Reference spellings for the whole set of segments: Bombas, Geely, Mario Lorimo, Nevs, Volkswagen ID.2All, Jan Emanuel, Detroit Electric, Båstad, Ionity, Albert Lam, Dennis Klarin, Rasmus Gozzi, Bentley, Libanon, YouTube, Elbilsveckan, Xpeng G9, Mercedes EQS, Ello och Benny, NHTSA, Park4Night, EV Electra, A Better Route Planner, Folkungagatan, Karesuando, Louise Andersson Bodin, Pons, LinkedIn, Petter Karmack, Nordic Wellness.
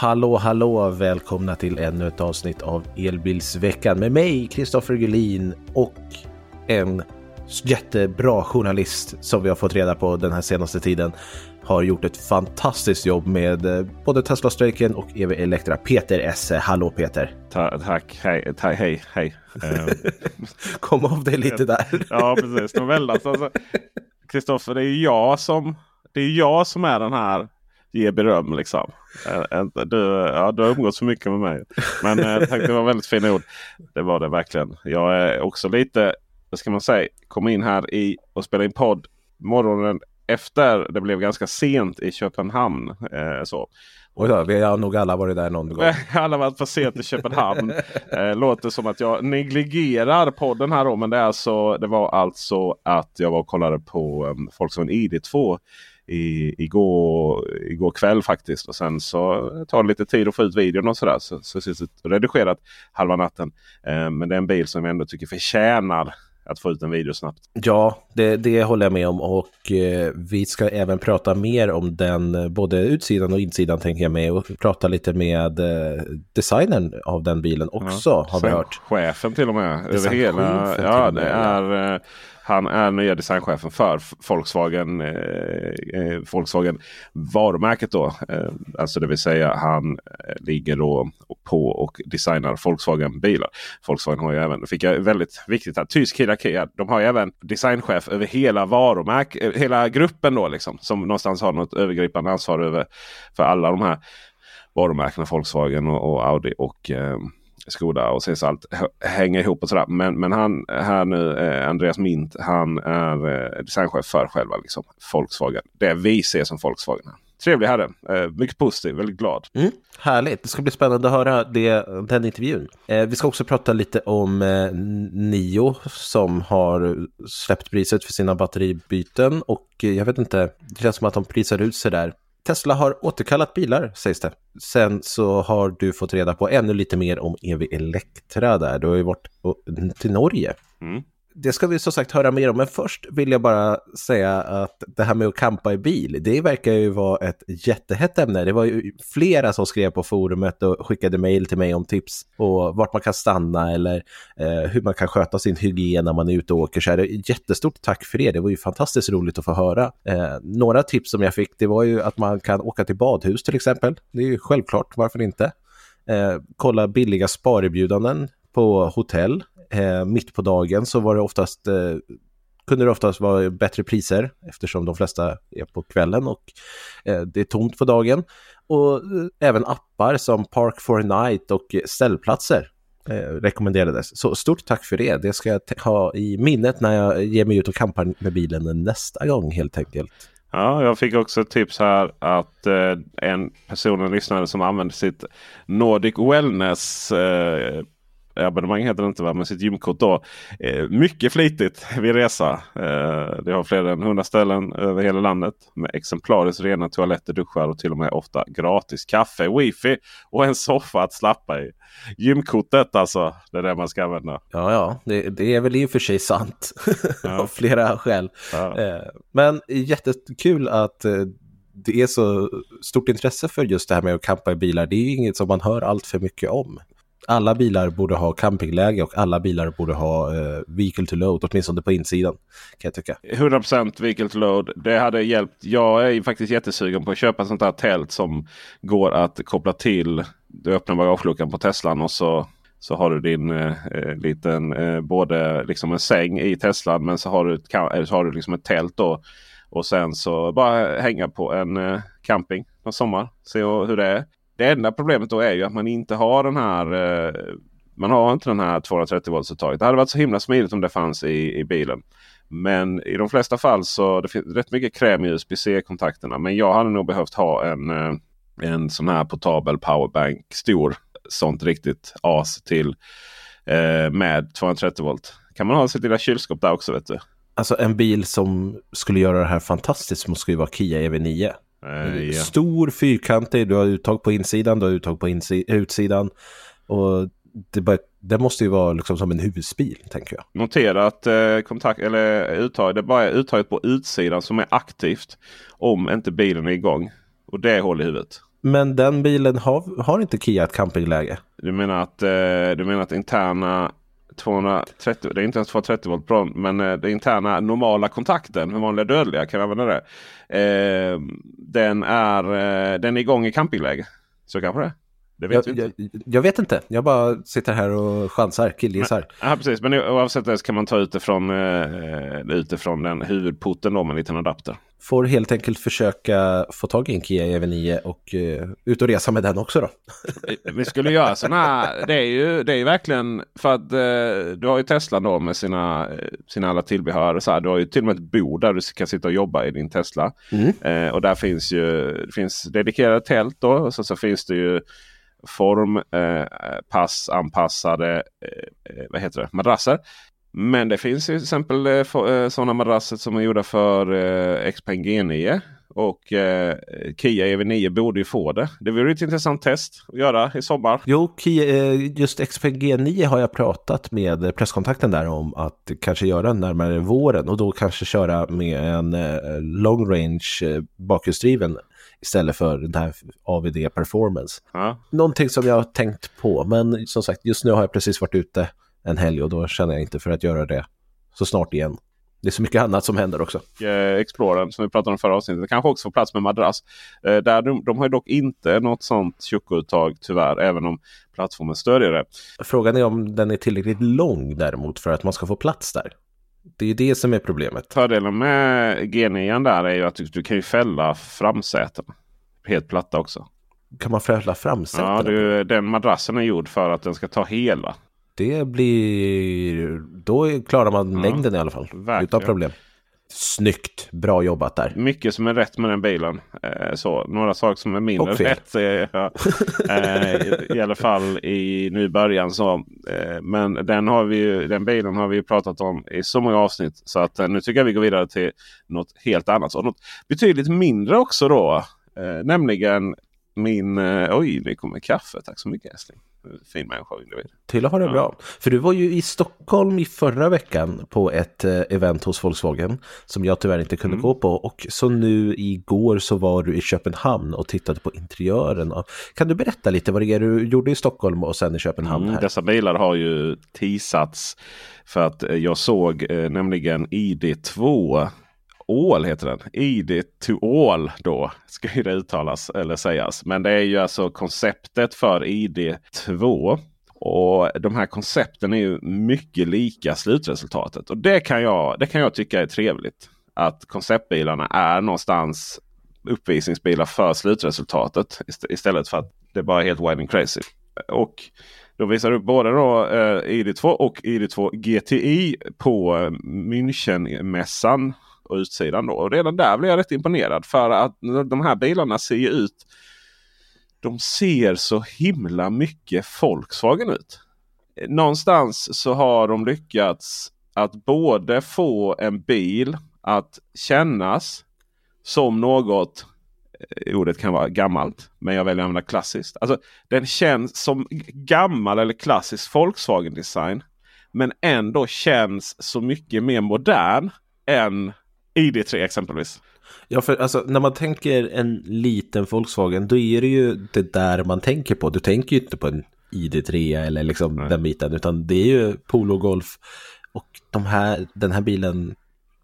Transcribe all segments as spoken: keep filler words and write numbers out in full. Hallå, hallå, välkomna till ännu ett avsnitt av Elbilsveckan med mig, Christoffer Gulin, och en jättebra journalist som vi har fått reda på den här senaste tiden har gjort ett fantastiskt jobb med både Tesla-strejken och E V Electra. Peter S. Hallå Peter. Ta- tack, hej, ta- hej, hej. Kom av dig lite där. Ja, precis. Kristoffer, det är ju jag som, det är jag som är den här ge beröm liksom. Du, ja, du har umgått så mycket med mig. Men eh, tack, det var väldigt fina ord. Det var det verkligen. Jag är också lite, vad ska man säga, kom in här i och spela in podd morgonen efter. Det blev ganska sent i Köpenhamn. Eh, så. Oj då, vi har nog alla varit där någon gång. Alla har varit för sent i Köpenhamn. eh, låter som att jag negligerar podden här då. Men det, är alltså, det var alltså att jag var och kollade på um, Volkswagen I D två I, igår, igår kväll faktiskt, och sen så tar det lite tid att få ut videon och sådär, så, så syns det redigerat halva natten, eh, men det är en bil som jag ändå tycker förtjänar att få ut en video snabbt. Ja, det, det håller jag med om, och eh, vi ska även prata mer om den, både utsidan och insidan tänker jag mig, och prata lite med eh, designern av den bilen också, ja, har vi hört. Chefen till och med. Över hela, ja, det är eh, han är nya designchefen för Volkswagen, eh, Volkswagen varumärket då. Eh, alltså det vill säga han ligger då på och designar Volkswagen-bilar. Volkswagen har ju även, det fick jag väldigt viktigt här, tysk hierarki. De har ju även designchef över hela varumärket, hela gruppen då liksom. Som någonstans har något övergripande ansvar över för alla de här varumärkena, Volkswagen och, och Audi och... Eh, Skoda, och sen så allt hänger ihop och sådär. Men, men han här nu, eh, Andreas Mindt, han är eh, designchef för själva liksom, Volkswagen. Det vi ser som Volkswagen. Trevlig herre. Eh, mycket positiv, väldigt glad. Mm, härligt. Det ska bli spännande att höra det, den intervjun. Eh, vi ska också prata lite om eh, Nio som har släppt priset för sina batteribyten. Och eh, jag vet inte, det känns som att de prisar ut sig där. Tesla har återkallat bilar, sägs det. Sen så har du fått reda på ännu lite mer om E V Electra där. Du har ju varit till Norge. Mm. Det ska vi så sagt höra mer om. Men först vill jag bara säga att det här med att campa i bil, det verkar ju vara ett jättehett ämne. Det var ju flera som skrev på forumet och skickade mejl till mig om tips och vart man kan stanna eller eh, hur man kan sköta sin hygien när man är ute och åker. Så här, jättestort tack för det. Det var ju fantastiskt roligt att få höra. Eh, några tips som jag fick, det var ju att man kan åka till badhus till exempel. Det är ju självklart, varför inte? Eh, kolla billiga sparerbjudanden på hotell. Eh, mitt på dagen så var det oftast, eh, kunde det oftast vara bättre priser eftersom de flesta är på kvällen och eh, det är tomt på dagen. Och eh, även appar som Park for Night och ställplatser eh, rekommenderades. Så stort tack för det. Det ska jag t- ha i minnet när jag ger mig ut och kampar med bilen nästa gång helt enkelt. Ja, jag fick också ett tips här att eh, en person, en lyssnare som använde sitt Nordic Wellness eh, abonnemang heter det inte va, men sitt gymkort då eh, mycket flitigt vid resa. Eh, det har fler än hundra ställen över hela landet med exemplariskt rena toaletter, duschar och till och med ofta gratis kaffe, wifi och en soffa att slappa i. Gymkortet alltså, det är det man ska använda. Ja, ja, det, det är väl i och för sig sant ja. Av flera skäl. Ja. Eh, men jättekul att eh, det är så stort intresse för just det här med att campa i bilar. Det är ju inget som man hör allt för mycket om. Alla bilar borde ha campingläge och alla bilar borde ha eh, vehicle to load, åtminstone på insidan kan jag tycka. hundra procent vehicle to load, det hade hjälpt. Jag är ju faktiskt jättesugen på att köpa sånt här tält som går att koppla till. Du öppnar bagageluckan på Teslan och så, så har du din eh, liten, eh, både liksom en säng i Teslan, men så har du, ett, så har du liksom ett tält då. Och sen så bara hänga på en eh, camping någon sommar, se hur det är. Det enda problemet då är ju att man inte har den här, man har inte den här tvåhundratrettio volts-uttaget. Det hade varit så himla smidigt om det fanns i, i bilen. Men i de flesta fall så det finns rätt mycket kräm i U S B C-kontakterna. Men jag hade nog behövt ha en, en sån här portabel powerbank, stor, sånt riktigt as till eh, med tvåhundratrettio volt. Kan man ha sitt lilla kylskåp där också, vet du? Alltså en bil som skulle göra det här fantastiskt måste ju vara Kia E V nio. Uh, yeah. Stor, fyrkantig, du har uttag på insidan, du har uttag på insi- utsidan och det, bara, det måste ju vara liksom som en husbil, tänker jag. Notera att eh, kontakt, eller uttag, det bara är uttaget på utsidan som är aktivt om inte bilen är igång, och det håller i huvudet. Men den bilen har, har inte Kia ett campingläge. Du menar att, du menar att interna tvåhundratrettio, det är inte ens tvåhundratrettio volt bra, men den interna normala kontakten med vanliga dödliga, kan jag använda det? Eh, den, är, den är igång i campingläge. Så kanske det. Det vet jag, vi inte. Jag, jag vet inte. Jag bara sitter här och chansar, killgissar. Ja, precis. Men oavsett det så kan man ta utifrån, eh, utifrån den huvudporten då med en liten adapter. Får helt enkelt försöka få tag i en Kia E V nio och uh, ut och resa med den också då. Vi skulle göra såna. Det är ju det är verkligen för att uh, du har ju Tesla då med sina, sina alla tillbehör och så här. Du har ju till och med ett bord där du kan sitta och jobba i din Tesla. Mm. Uh, och där finns ju finns dedikerade tält då, och så, så finns det ju form, uh, pass, anpassade uh, vad heter det? Madrasser. Men det finns ju till exempel eh, sådana madrasser som är gjorda för eh, Xpeng G nio och eh, Kia E V nio borde ju få det. Det vore ett intressant test att göra i sommar. Jo, Kia, just Xpeng G nio har jag pratat med presskontakten där om att kanske göra närmare våren och då kanske köra med en eh, long range eh, bakhjulsdriven istället för den här A V D performance. Ja. Någonting som jag har tänkt på, men som sagt just nu har jag precis varit ute en helg och då känner jag inte för att göra det så snart igen. Det är så mycket annat som händer också. Explorer som vi pratade om förra avsnittet kanske också får plats med madrass. Eh, där de, de har ju dock inte något sånt tjockuttag tyvärr, även om plattformen stödjer det. Frågan är om den är tillräckligt lång däremot för att man ska få plats där. Det är ju det som är problemet. Fördelen med G nio där är ju att du, du kan ju fälla framsäten. Helt platta också. Kan man fälla framsäten? Ja, du, den madrassen är gjord för att den ska ta hela. Det blir... Då klarar man ja, längden i alla fall. Verkligen. Utan problem. Snyggt. Bra jobbat där. Mycket som är rätt med den bilen. Eh, så, några saker som är mindre rätt. Eh, eh, I alla fall i nu början. Så, eh, men den, har vi ju, den bilen har vi ju pratat om i så många avsnitt. Så att, eh, nu tycker jag vi går vidare till något helt annat. Och något betydligt mindre också då. Eh, nämligen min... Eh, oj, det kommer kaffe. Tack så mycket, älskling. Fin människa och individ. Till att ha det ja. Bra. För du var ju i Stockholm i förra veckan på ett event hos Volkswagen som jag tyvärr inte kunde mm. gå på. Och så nu igår så var du i Köpenhamn och tittade på interiören. Kan du berätta lite vad det är du gjorde i Stockholm och sen i Köpenhamn? Mm, här? Dessa bilar har ju teasats för att jag såg eh, nämligen I D två All heter den. I D två All då ska ju det uttalas eller sägas. Men det är ju alltså konceptet för I D två. Och de här koncepten är ju mycket lika slutresultatet. Och det kan jag, det kan jag tycka är trevligt. Att konceptbilarna är någonstans uppvisningsbilar för slutresultatet. Istället för att det bara är helt wild and crazy. Och då visar upp både då, eh, I D två och I D två G T I på Münchenmässan. Och utsidan då. Och redan där blev jag rätt imponerad för att de här bilarna ser ju ut, de ser så himla mycket Volkswagen ut. Någonstans så har de lyckats att både få en bil att kännas som något, ordet kan vara gammalt, men jag väljer att använda klassiskt. Alltså den känns som gammal eller klassisk Volkswagen-design men ändå känns så mycket mer modern än I D tre exempelvis. Ja, för alltså, när man tänker en liten Volkswagen, då är det ju det där man tänker på. Du tänker ju inte på en I D tre eller liksom Nej. Den biten, utan det är ju Polo Golf. Och de här, den här bilen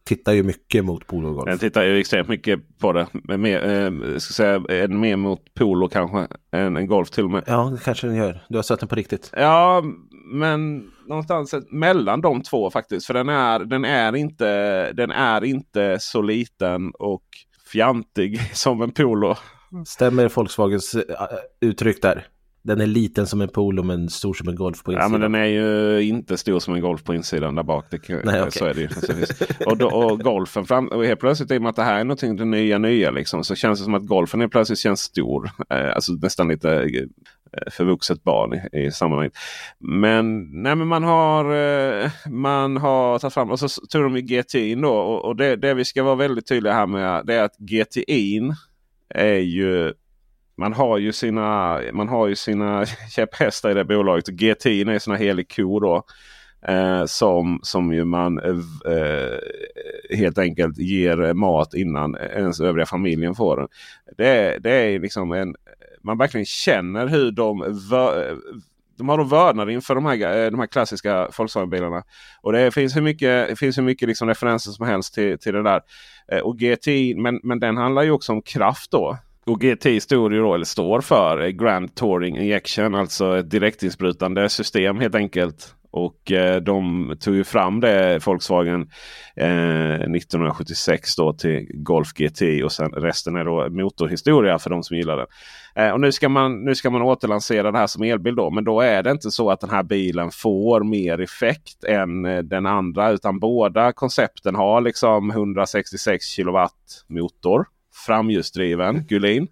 tittar ju mycket mot Polo Golf. Den tittar ju extremt mycket på det. Men mer, eh, ska säga, mer mot Polo kanske än en Golf till och med. Ja, det kanske den gör. Du har sett den på riktigt. Ja, men... någonstans mellan de två faktiskt, för den är, den är inte den är inte så liten och fjantig som en Polo. Stämmer Volkswagens uttryck där? Den är liten som en Polo men stor som en Golf på insidan. Ja, men den är ju inte stor som en Golf på insidan där bak. Det kan, Nej, okay. Så är det ju. Och, då, och Golfen fram, och helt plötsligt i och med att det här är någonting det nya nya liksom, så känns det som att Golfen helt plötsligt känns stor. Eh, alltså nästan lite... förvuxet barn i, i sammanhanget. Men, nej, men man har eh, man har tagit fram och så tog de ju G T I då och, och det, det vi ska vara väldigt tydliga här med det är att G T I är ju man har ju sina man har ju sina käpphästar i det bolaget och G T I är såna helig ko då eh, som, som ju man eh, helt enkelt ger mat innan ens övriga familjen får den. Det, det är liksom en man verkligen känner hur de vö- de har då vördnad inför de här, de här klassiska Volkswagen-bilarna. Och det finns hur mycket, det finns hur mycket liksom referenser som helst till, till det där. Och G T I, men, men den handlar ju också om kraft då. Och G T I står, ju då, eller står för Grand Touring Injection, alltså ett direktinsprutande system helt enkelt. Och eh, de tog ju fram det, Volkswagen, eh, nittonhundrasjuttiosex då till Golf G T I, och sen resten är då motorhistoria för de som gillar den. Eh, och nu ska, man, nu ska man återlansera det här som elbil då, men då är det inte så att den här bilen får mer effekt än den andra, utan båda koncepten har liksom hundrasextiosex kilowatt motor, framhjulsdriven, Gulin.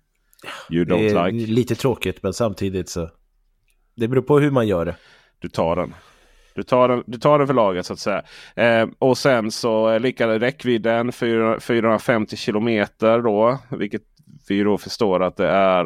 You don't det är like. Lite tråkigt, men samtidigt så det beror på hur man gör det. Du tar den. Du tar den, du tar den för laget så att säga. Eh, och sen så likadant räckvidden fyrahundrafemtio kilometer då. Vilket vi då förstår att det är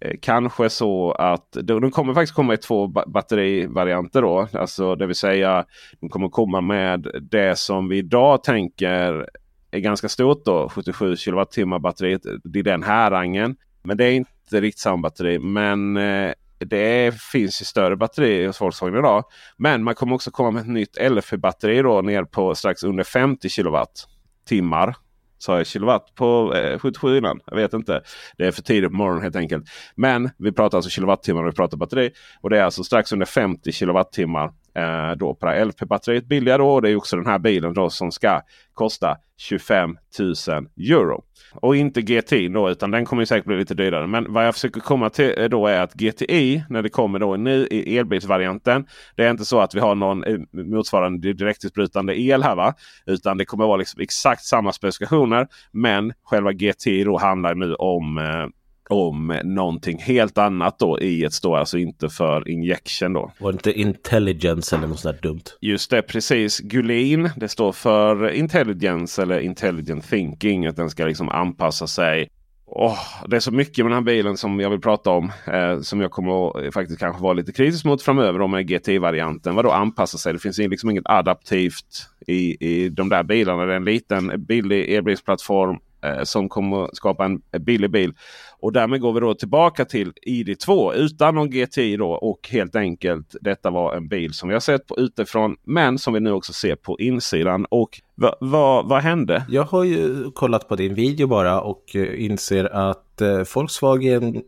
eh, kanske så att de kommer faktiskt komma i två batterivarianter då. Alltså det vill säga de kommer komma med det som vi idag tänker är ganska stort då. sjuttiosju kilowattimmar batteriet. Det är den här rangen. Men det är inte riktigt samma batteri. Men... Eh, det finns ju större batteri hos Volkswagen idag. Men man kommer också komma med ett nytt L F-batteri då ner på strax under femtio kilowattimmar. Så jag kilowatt på eh, sjuttiosju innan. Jag vet inte. Det är för tidigt på morgonen helt enkelt. Men vi pratar alltså kilowattimmar och vi pratar batteri. Och det är alltså strax under femtio kilowattimmar eh, då på det här L F-batteriet billigare då. Och det är också den här bilen då som ska kosta tjugofemtusen euro. Och inte G T I då, utan den kommer ju säkert bli lite dyrare. Men vad jag försöker komma till då är att G T I, när det kommer då nu i elbilsvarianten, det är inte så att vi har någon motsvarande direktutbrutande el här va? Utan det kommer vara liksom exakt samma specifikationer. Men själva G T I då handlar nu om, eh, om någonting helt annat då. I ett står alltså inte för injection då. Var det inte intelligence eller något sådär dumt? Just det, precis. Gulin, det står för intelligence eller intelligent thinking. Att den ska liksom anpassa sig. Oh, det är så mycket med den här bilen som jag vill prata om eh, som jag kommer att faktiskt kanske vara lite kritisk mot framöver om G T I-varianten. Vad då anpassa sig? Det finns liksom inget adaptivt i, i de där bilarna. Det är en liten billig elbilsplattform eh, som kommer att skapa en billig bil. Och därmed går vi då tillbaka till I D två utan någon G T I då, och helt enkelt detta var en bil som vi har sett på utifrån men som vi nu också ser på insidan. Och v- v- vad hände? Jag har ju kollat på din video bara och inser att eh, Volkswagen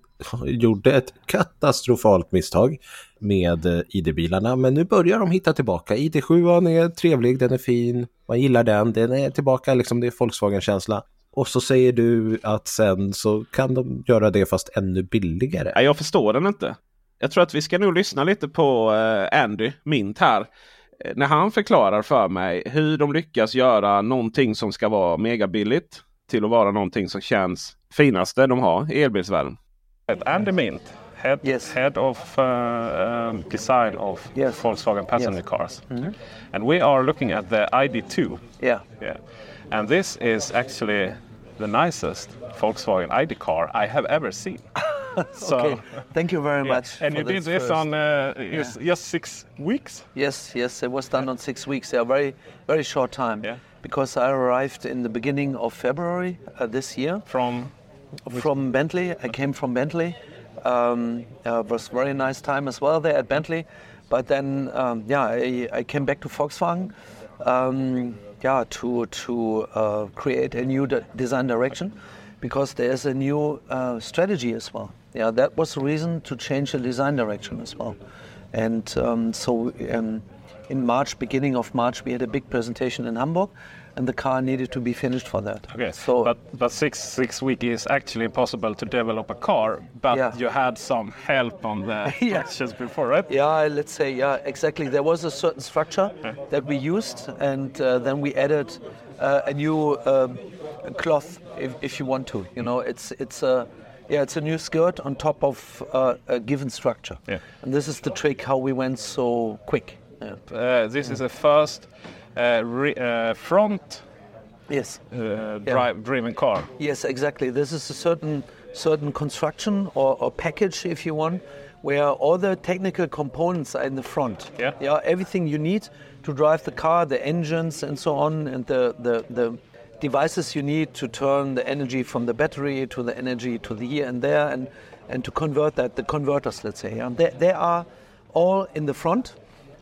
gjorde ett katastrofalt misstag med eh, I D-bilarna, men nu börjar de hitta tillbaka. I D sju är trevlig, den är fin, man gillar den, den är tillbaka liksom, det är Volkswagen-känsla. Och så säger du att sen så kan de göra det fast ännu billigare. Nej, jag förstår den inte. Jag tror att vi ska nu lyssna lite på Andy Mindt här. När han förklarar för mig hur de lyckas göra någonting som ska vara mega billigt till att vara någonting som känns finaste de har i elbilsvärlden. Andy Mindt, head, yes. head of uh, um, design of yes. Volkswagen passenger yes. cars. Mm-hmm. And we are looking at the I D two. Yeah. yeah. And this is actually the nicest Volkswagen I D car I have ever seen. So, okay, thank you very yeah. much. And you did this first. on uh, yeah. just six weeks? Yes, yes, it was done yeah. on six weeks. Yeah, very, very short time. Yeah. Because I arrived in the beginning of February uh, this year. From? From Bentley. I came from Bentley. Um, uh, it was a very nice time as well there at Bentley. But then, um, yeah, I, I came back to Volkswagen. Um, Yeah, to to uh, create a new de- design direction, because there is a new uh, strategy as well. Yeah, that was the reason to change the design direction as well. And um, so um, in March, beginning of March, we had a big presentation in Hamburg, and the car needed to be finished for that. Okay, so but but six six weeks is actually impossible to develop a car. But yeah. you had some help on the yeah. just before, right? Yeah, let's say yeah, exactly. There was a certain structure okay. that we used, and uh, then we added uh, a new um, cloth, if if you want to. You know, it's it's a yeah, it's a new skirt on top of uh, a given structure. Yeah. And this is the trick how we went so quick. Yeah. Uh, this yeah. is the first. Uh, re, uh, front yes. uh, drive, yeah. driven car. Yes, exactly. This is a certain certain construction or, or package, if you want, where all the technical components are in the front. Yeah. Yeah. Everything you need to drive the car, the engines and so on, and the, the, the devices you need to turn the energy from the battery to the energy to the here and there, and and to convert that, the converters, let's say. And they, they are all in the front,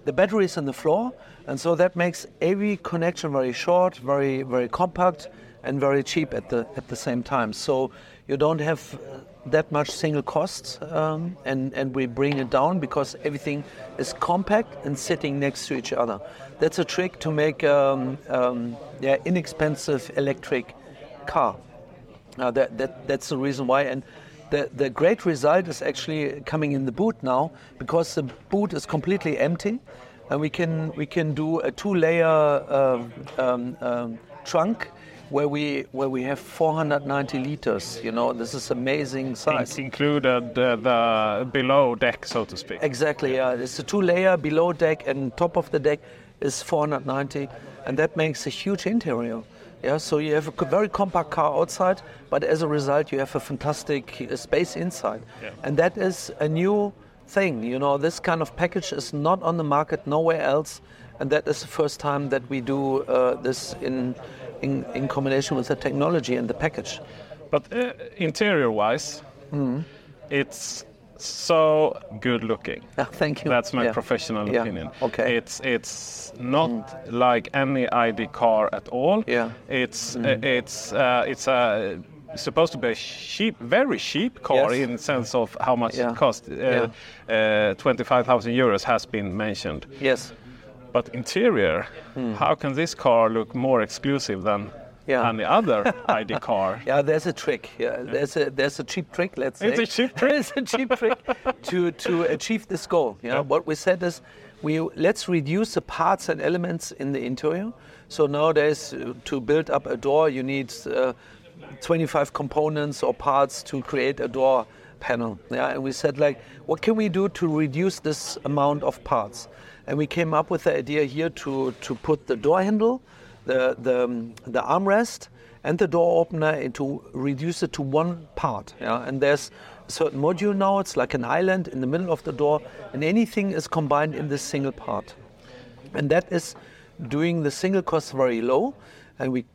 the batteries in the floor, and so that makes A V connection very short, very very compact, and very cheap at the at the same time. So you don't have that much single costs, um, and and we bring it down because everything is compact and sitting next to each other. That's a trick to make um, um, yeah inexpensive electric car. Now that that that's the reason why. And the the great result is actually coming in the boot now, because the boot is completely empty, and we can we can do a two-layer uh, um, um, trunk. Where we where we have four hundred ninety liters, you know, this is amazing size. It's included uh, the below deck, so to speak. Exactly, yeah. Uh, it's a two-layer below deck, and top of the deck is four hundred ninety, and that makes a huge interior. Yeah, so you have a very compact car outside, but as a result, you have a fantastic space inside, yeah. And that is a new thing. You know, this kind of package is not on the market nowhere else, and that is the first time that we do uh, this in. In, in combination with the technology and the package. But uh, interior-wise, mm. it's so good-looking. Uh, thank you. That's my yeah. professional yeah. opinion. Okay. It's it's not mm. like any I D car at all. Yeah. It's mm. uh, it's uh, it's a uh, supposed to be a cheap, very cheap car, yes. in the sense of how much yeah. it costs. Uh, yeah. uh, twenty-five thousand euros has been mentioned. Yes. But interior, hmm. how can this car look more exclusive than yeah. any other I D car? Yeah, there's a trick. Yeah, there's a there's a cheap trick. Let's say it's a cheap trick. It's a cheap trick to to achieve this goal. You know, yeah. What we said is, we let's reduce the parts and elements in the interior. So nowadays, to build up a door, you need uh, twenty-five components or parts to create a door panel. Yeah, and we said, like, what can we do to reduce this amount of parts? And we came up with the idea here to, to put the door handle, the, the, the armrest, and the door opener, and to reduce it to one part. Yeah? And there's a certain module now, it's like an island in the middle of the door, and anything is combined in this single part. And that is doing the single cost very low. And we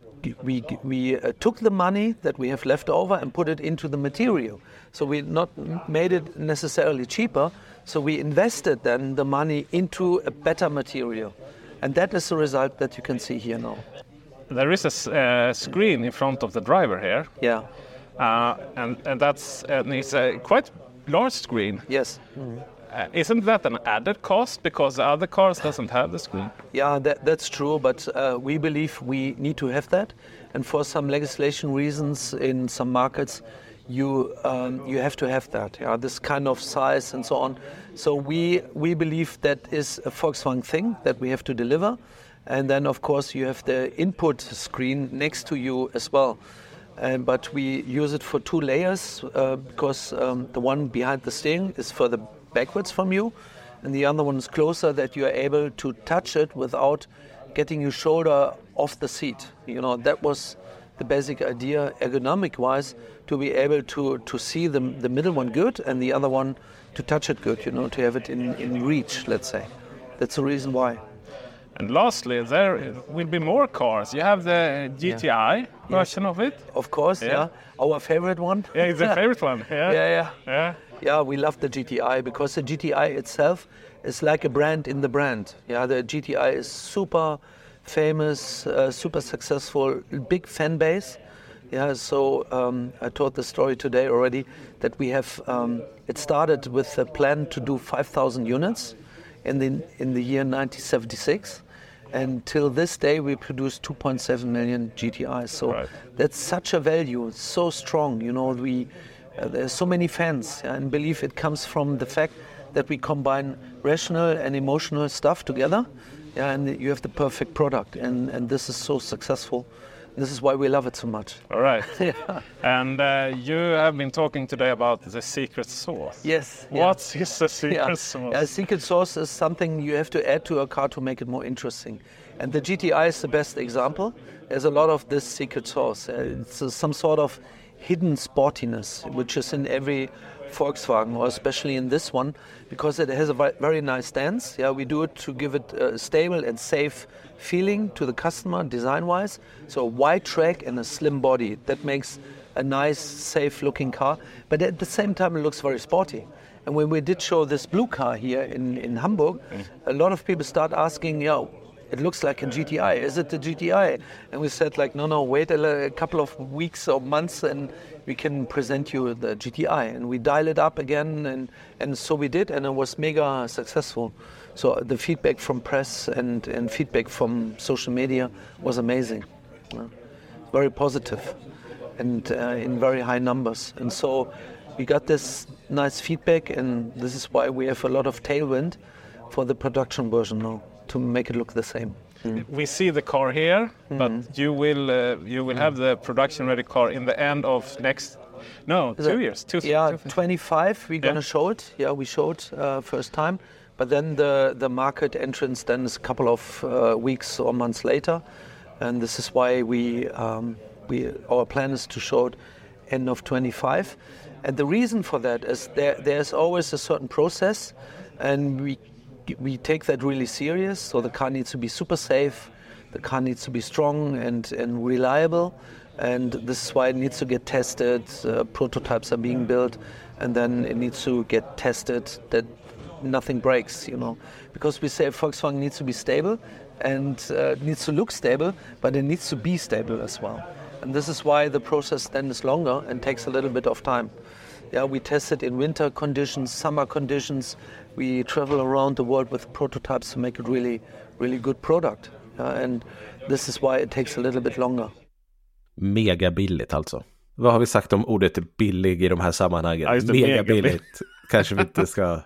we, we uh, took the money that we have left over and put it into the material. So we not made it necessarily cheaper, so we invested then the money into a better material. And that is the result that you can see here now. There is a uh, screen in front of the driver here. Yeah. Uh, and, and that's and it's a quite large screen. Yes. Mm-hmm. Uh, isn't that an added cost, because the other cars doesn't have the screen? Yeah, that, that's true, but uh, we believe we need to have that. And for some legislation reasons in some markets, you um, you have to have that, yeah, this kind of size and so on. So we we believe that is a Volkswagen thing that we have to deliver. And then, of course, you have the input screen next to you as well. And, but we use it for two layers, uh, because um, the one behind the steering is further backwards from you, and the other one is closer, that you are able to touch it without getting your shoulder off the seat. You know, that was the basic idea ergonomic-wise, to be able to, to see the, the middle one good and the other one to touch it good, you know, to have it in, in reach, let's say. That's the reason why. And lastly, there will be more cars. You have the G T I yeah. version yes. of it. Of course, yeah. yeah. Our favorite one. Yeah, it's the favorite one. Yeah. yeah, yeah. Yeah. Yeah, we love the G T I, because the G T I itself is like a brand in the brand. Yeah, the G T I is super famous, uh, super successful, big fan base. Yeah, so um, I told the story today already that we have, um, it started with a plan to do five thousand units in the, in the year nineteen seventy-six. And till this day, we produce two point seven million G T Is. So right. that's such a value, it's so strong. You know, we uh, there's so many fans, and believe it comes from the fact that we combine rational and emotional stuff together. Yeah, and you have the perfect product, and, and this is so successful. This is why we love it so much. All right. yeah. And uh, you have been talking today about the secret sauce. Yes. Yeah. What is the secret yeah. sauce? A secret sauce is something you have to add to a car to make it more interesting. And the G T I is the best example. There's a lot of this secret sauce. It's uh, some sort of hidden sportiness, which is in every Volkswagen, or especially in this one, because it has a very nice stance. Yeah, we do it to give it a stable and safe feeling to the customer, design-wise. So a wide track and a slim body. That makes a nice, safe-looking car. But at the same time, it looks very sporty. And when we did show this blue car here in, in Hamburg, mm. a lot of people start asking, yo, it looks like a G T I. Is it a G T I? And we said, like, no, no, wait a, a couple of weeks or months and we can present you the G T I. And we dial it up again. And, and so we did. And it was mega successful. So the feedback from press and, and feedback from social media was amazing. Yeah. Very positive and uh, in very high numbers. And so we got this nice feedback, and this is why we have a lot of tailwind for the production version now to make it look the same. Mm. We see the car here, mm-hmm. but you will uh, you will mm. have the production ready car in the end of next no is two it, years two yeah two, twenty-five we're yeah. gonna show it yeah we showed uh, first time, but then the the market entrance then is a couple of uh, weeks or months later, and this is why we um, we our plan is to show it end of twenty-five. And the reason for that is there there's always a certain process, and we we take that really serious. So the car needs to be super safe, the car needs to be strong and, and reliable, and this is why it needs to get tested. Uh, prototypes are being built, and then it needs to get tested that nothing breaks, you know. Because we say Volkswagen needs to be stable, and uh, it needs to look stable, but it needs to be stable as well. And this is why the process then is longer and takes a little bit of time. Yeah, we test it in winter conditions, summer conditions. We travel around the world with prototypes to make a really, really good product. Uh, and this is why it takes a little bit longer. Mega billigt alltså. Vad har vi sagt om ordet billig i de här sammanhangen? Ja, mega, mega billigt. billigt. Kanske vi inte ska...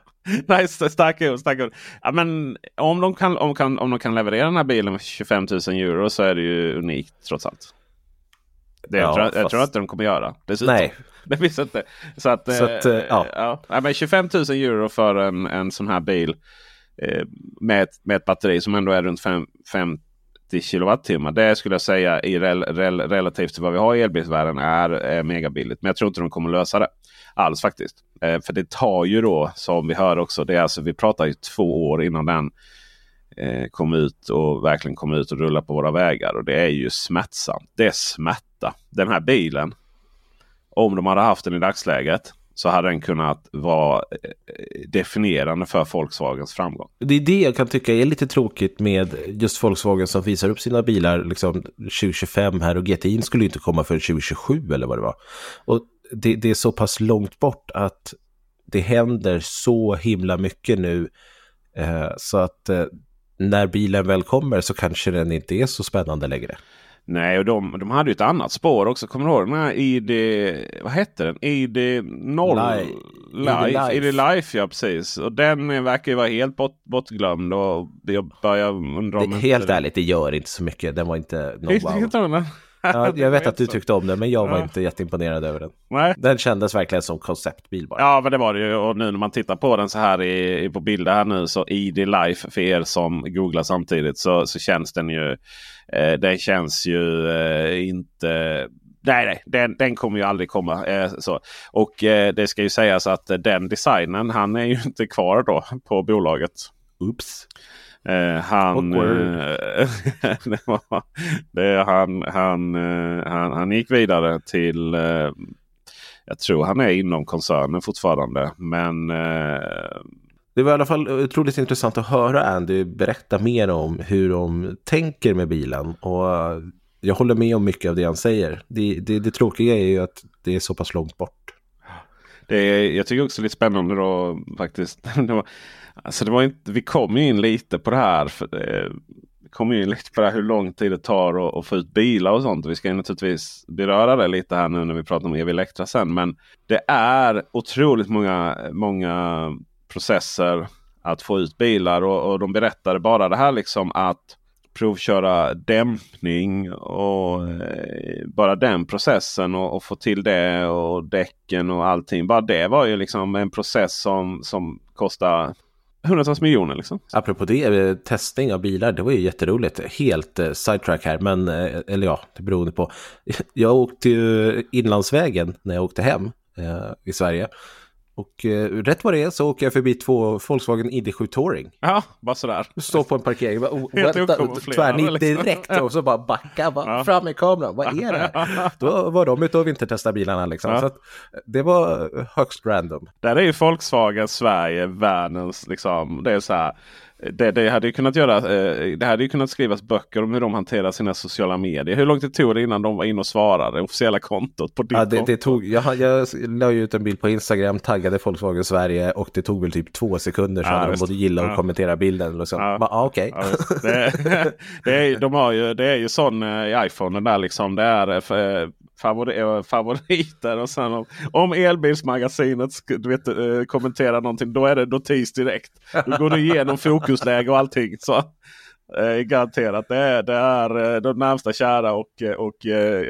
Nej, stark ord, stark ord. Ja, men om de kan, om, kan, om de kan leverera den här bilen med tjugofem tusen euro så är det ju unikt trots allt. Det ja, tror jag, fast... jag tror inte de kommer göra. Dessutom. Nej. Det visste inte. Så att, så att eh, ja. Ja. Ja, men tjugofem tusen euro för en, en sån här bil eh, med, ett, med ett batteri som ändå är runt fem, femtio kilowattimmar. Det skulle jag säga i rel, rel, relativt till vad vi har i elbilsvärlden är, är megabilligt. Men jag tror inte de kommer lösa det alls faktiskt. Eh, för det tar ju då, som vi hör också, det är alltså, vi pratar ju två år innan den eh, kom ut och verkligen kom ut och rulla på våra vägar. Och det är ju smärtsamt. Det är smärta. Den här bilen, om de hade haft den i dagsläget så hade den kunnat vara definierande för Volkswagens framgång. Det är det jag kan tycka är lite tråkigt med just Volkswagen som visar upp sina bilar liksom tjugotjugofem här, och G T I skulle inte komma för tjugotjugosju eller vad det var. Och det, det är så pass långt bort att det händer så himla mycket nu eh, så att eh, när bilen väl kommer så kanske den inte är så spännande längre. Nej, och de, de hade ju ett annat spår också. Kommer du ihåg den här I D... Vad hette den? I D noll... Life. I D Life, ja precis. Och den verkar ju vara helt bort, bortglömd. Och jag börjar undra om... Det, helt ärligt, det gör inte så mycket. Den var inte... Någon wow. Ja, jag vet att du tyckte om den, men jag var ja. inte jätteimponerad över den. Nej. Den kändes verkligen som konceptbil bara. Ja, men det var det ju. Och nu när man tittar på den så här i, på bilder här nu, så I D Life för er som googlar samtidigt, så, så känns den ju... Eh, den känns ju eh, inte... Nej, nej. Den, den kommer ju aldrig komma. Eh, så. Och eh, det ska ju sägas att den designen, han är ju inte kvar då på bolaget. Oops. Eh, han, eh, det var, det, han, han, eh, han, han gick vidare till, eh, jag tror han är inom koncernen fortfarande, men... Eh, det var i alla fall otroligt intressant att höra Andy berätta mer om hur de tänker med bilen, och jag håller med om mycket av det han säger. Det, det, det tråkiga är ju att det är så pass långt bort. Det är, jag tycker också lite spännande då faktiskt. Det var, alltså det var inte, vi kom ju in lite på det här. För, eh, vi kom ju in lite på det här, hur lång tid det tar att få ut bilar och sånt. Vi ska ju naturligtvis beröra det lite här nu när vi pratar om E V Electra sen. Men det är otroligt många, många processer att få ut bilar. Och, och de berättade bara det här liksom att provköra dämpning och eh, bara den processen och, och få till det och däcken och allting. Bara det var ju liksom en process som, som kostar hundratals miljoner liksom. Apropå det, testning av bilar, det var ju jätteroligt. Helt eh, sidetrack här, men eh, eller ja, det beror på. Jag åkte ju Inlandsvägen när jag åkte hem eh, i Sverige. Och eh, rätt vad det är så åker jag förbi två Volkswagen I D sju Touring. Ja, bara sådär. Står på en parkering, bara, oh, vänta, tvärnit direkt och så bara backa, bara, ja. Fram med kameran, vad är det här? Då var de ute och vintertesta bilarna liksom. Ja. Så att, det var högst random. Där är ju Volkswagen Sverige, världens liksom, det är så här. Det, det, hade ju kunnat göra, det hade ju kunnat skrivas böcker om hur de hanterar sina sociala medier. Hur långt det tog det innan de var in och svarade det officiella kontot på ditt ja, det, det tog, jag, jag la ju ut en bild på Instagram, taggade Volkswagen Sverige och det tog väl typ två sekunder så ja, hade de både gilla och ja. kommentera bilden. Liksom. Ja, ba, ah, okay. ja, det, det, är, de har ju, det är ju sån i iPhone där liksom, det är för, favoriter och sen om, om Elbilsmagasinet du vet, eh, kommenterar någonting, då är det notis direkt. Då går du igenom fokusläge och allting så eh, garanterat det är, det är de närmsta kära och, och eh,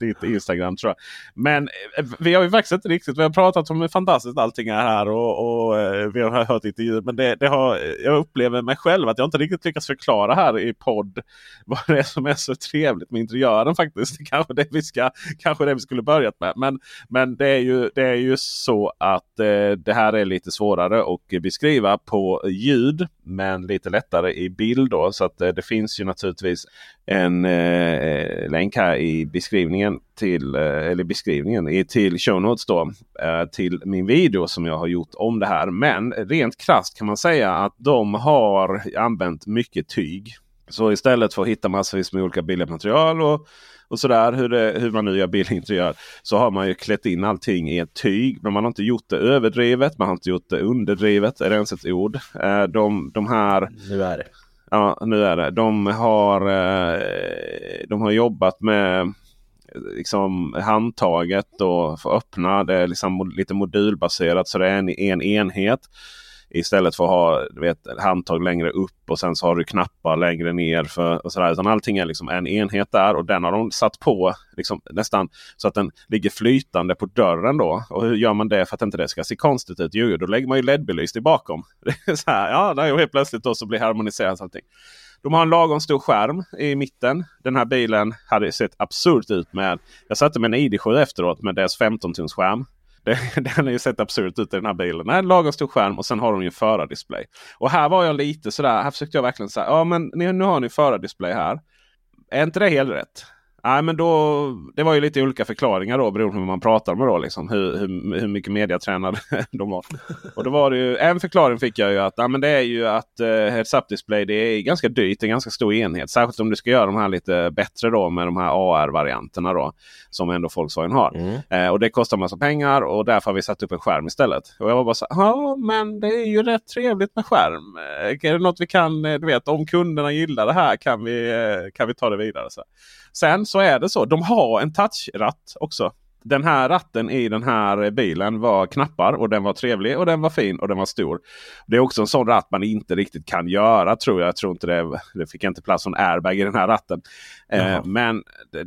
ditt Instagram tror jag. Men eh, vi har ju faktiskt inte riktigt, vi har pratat om hur fantastiskt allting är här och, och eh, vi har hört intervjuer, men det, det har, jag upplever mig själv att jag inte riktigt lyckas förklara här i podd vad det är som är så trevligt med interiören faktiskt. Kanske det vi ska, kanske det vi skulle börjat med, men, men det, är ju, det är ju så att eh, det här är lite svårare att beskriva på ljud men lite lättare i bild då, så att eh, det finns ju naturligtvis en eh, länk här i beskrivningen till, eh, eller beskrivningen till show notes då, eh, till min video som jag har gjort om det här. Men rent krasst kan man säga att de har använt mycket tyg. Så istället för att hitta massvis med olika billiga material och, och sådär, hur, det, hur man nu gör bilinteriör, så har man ju klätt in allting i ett tyg. Men man har inte gjort det överdrivet, man har inte gjort det underdrivet, är det ens ett ord? Eh, de, de här... Nu är det. Ja, nu är det. De har, de har jobbat med liksom, handtaget och för öppna. Det är liksom lite modulbaserat så det är en, en enhet. Istället för att ha du vet, handtag längre upp och sen så har du knappar längre ner. För, och så där. Utan allting är liksom en enhet där och den har de satt på liksom, nästan så att den ligger flytande på dörren då. Och hur gör man det för att inte det ska se konstigt ut? Jo, då lägger man ju L E D-belysning bakom. Det är så här, ja, där är helt plötsligt då så blir harmoniserat allting. De har en lagom stor skärm i mitten. Den här bilen hade sett absurt ut med, jag satte med en I D sju efteråt med deras femton tums skärm. Den är ju sett absurt ut i den här bilen. Nej, lagom stor skärm och sen har de ju en förardisplay. Och här var jag lite sådär, här försökte jag verkligen säga, ja men nu har ni förardisplay här. Är inte det helt rätt? Nej men då, det var ju lite olika förklaringar då beroende på hur man pratar med då liksom. Hur, hur, hur mycket mediatränade de var. Och då var det ju, en förklaring fick jag ju att, ja men det är ju att eh, heads-up display det är ganska dyrt, en ganska stor enhet. Särskilt om du ska göra de här lite bättre då med de här A R-varianterna då. Som ändå Volkswagen har. Mm. Eh, och det kostar massa pengar och därför har vi satt upp en skärm istället. Och jag var bara så här, ja men det är ju rätt trevligt med skärm. Är det något vi kan, du vet, om kunderna gillar det här kan vi, kan vi ta det vidare så här. Sen så är det så. De har en touchratt också. Den här ratten i den här bilen var knappar och den var trevlig och den var fin och den var stor. Det är också en sån ratt man inte riktigt kan göra tror jag. Jag tror inte det, det fick inte plats från airbag i den här ratten. Mm. Eh, men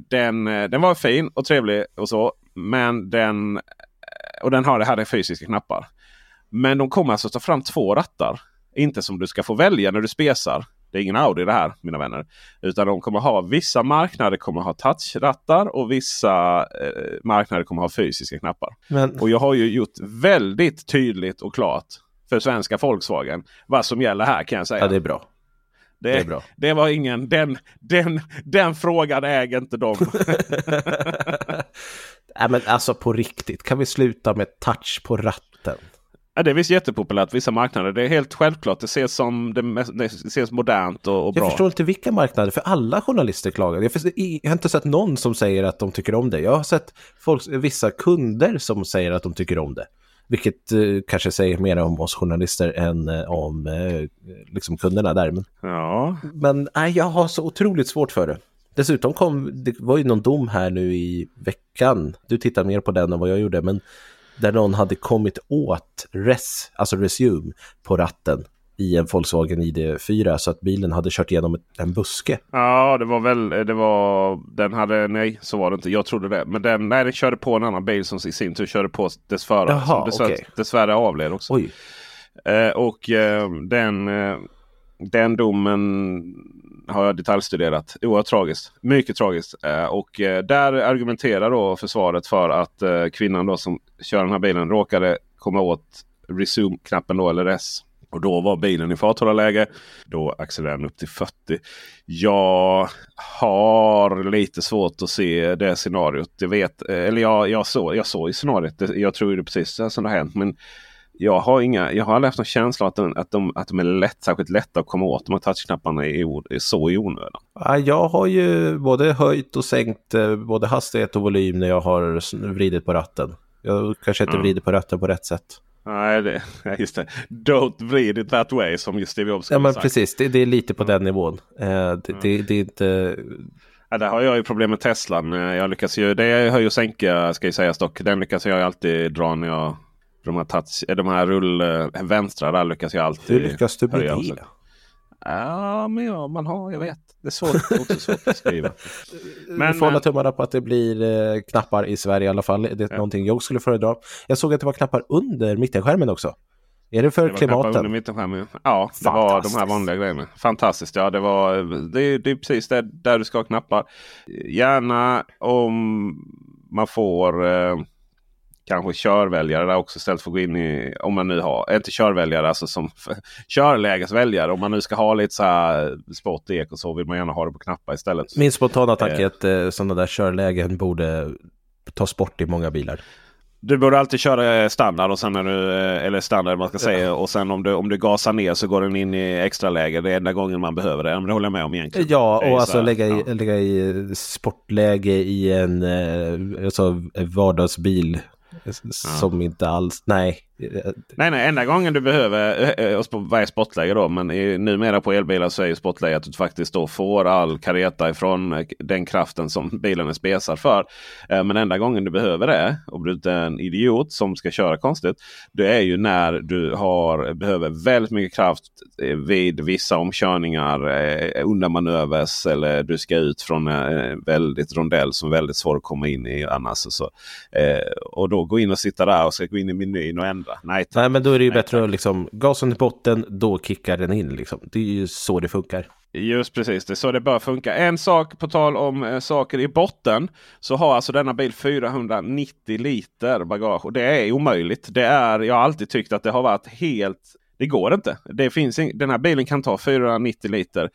den, den var fin och trevlig och så. Men den, och den har det här fysiska knappar. Men de kommer alltså ta fram två rattar. Inte som du ska få välja när du spesar. Det är ingen Audi det här, mina vänner. Utan de kommer ha, vissa marknader kommer ha touchrattar och vissa eh, marknader kommer ha fysiska knappar. Men... Och jag har ju gjort väldigt tydligt och klart för svenska Volkswagen vad som gäller här kan jag säga. Ja, det är bra. Det, det, är bra. Det var ingen, den, den, den frågan äger inte dem. Nej men alltså på riktigt, kan vi sluta med touch på ratten? Ja, det är visst jättepopulärt vissa marknader. Det är helt självklart. Det ses som det, mest, det ses modernt och, och bra. Jag förstår inte vilka marknader, för alla journalister klagar. Jag, förstår, jag har inte sett någon som säger att de tycker om det. Jag har sett folk, vissa kunder som säger att de tycker om det. Vilket eh, kanske säger mer om oss journalister än eh, om eh, liksom kunderna där. Men, ja. men nej, jag har så otroligt svårt för det. Dessutom kom, det var ju någon dom här nu i veckan. Du tittar mer på den än vad jag gjorde, men där någon hade kommit åt res, alltså resume på ratten i en Volkswagen I D fyra så att bilen hade kört igenom en buske. Ja, det var väl, det var, den hade, nej så var det inte, jag trodde det. Men den, nej, den körde på en annan bil som i sin tur körde på dess förare. Jaha, dessvärre, okay. dessvärre avled också. Oj. Eh, och eh, den, eh, den domen har jag detaljstuderat. Oerhört tragiskt. Mycket tragiskt. Eh, och eh, där argumenterar då försvaret för att eh, kvinnan då som kör den här bilen råkade komma åt resume-knappen då, eller S. Och då var bilen i farthållarläge. Då accelererar den upp till fyrtio. Jag har lite svårt att se det scenariot. Jag vet, eller jag, jag, såg, jag såg i scenariot. Jag tror ju det precis som det har hänt. Men jag har inga, jag har aldrig haft någon känsla att de, att de, att de är lätt, särskilt lätta att komma åt. De här touchknapparna är, är så i onödan. Jag har ju både höjt och sänkt både hastighet och volym när jag har vridit på ratten. Jag kanske inte mm. vrider på ratten på rätt sätt. Nej, det, just det. Don't read it that way, som just Steve Jobs. Ja, men sagt. Precis. Det, det är lite på mm. den nivån. Eh, det, mm. det, det är inte... Ja, där har jag ju problem med Teslan. Jag lyckas ju, det jag höjer och sänka, ska jag säga, stock. Den lyckas jag alltid dra när jag... De här, touch, de här rull, vänstra, där lyckas jag alltid... Hur lyckas du med det? Ja, men ja, man har, jag vet. Det är svårt, också svårt att skriva. Men, vi får hålla tummarna på att det blir eh, knappar i Sverige i alla fall. Det är ja. någonting jag skulle föredra. Jag såg att det var knappar under mittenskärmen också. Är det för det klimaten? Ja, det var de här vanliga grejerna. Fantastiskt, ja. Det, var, det, det är precis där, där du ska ha knappar. Gärna om man får... Eh, kanske körväljare där också, istället för att gå in i, om man nu har, inte körväljare alltså som körlägesväljare, om man nu ska ha lite så här sportek och så vill man gärna ha det på knappar istället. Min spontana tanke är att eh, sådana där körlägen borde tas bort i många bilar. Du borde alltid köra standard och sen när du, eller standard man ska säga, ja. och sen om du, om du gasar ner så går den in i extra läge. Det är enda gången man behöver det, men det håller jag med om egentligen. Ja, och alltså lägga i, ja. lägga i sportläge i en alltså, vardagsbil som ja. inte alls, nej. Nej, nej, enda gången du behöver oss på varje sportläge då, men i, numera på elbilar så är ju sportläget att du faktiskt då får all kareta ifrån den kraften som bilen är spesad för. Men enda gången du behöver det, om du inte är en idiot som ska köra konstigt, det är ju när du har, behöver väldigt mycket kraft vid vissa omkörningar, undanmanövers, eller du ska ut från väldigt rondell som är väldigt svår att komma in i annars. Och, så. Och då gå in och sitta där och ska gå in i menyn och ändra. Nej, Nej, men då är det ju Nej, bättre att liksom, gasen i botten, då kickar den in. Liksom. Det är ju så det funkar. Just precis, det är så det bör funka. En sak på tal om eh, saker i botten, så har alltså denna bil fyrahundranittio liter bagage. Och det är omöjligt. Det är, jag har alltid tyckt att det har varit helt... Det går inte. Det finns in... Den här bilen kan ta fyrahundranittio liter.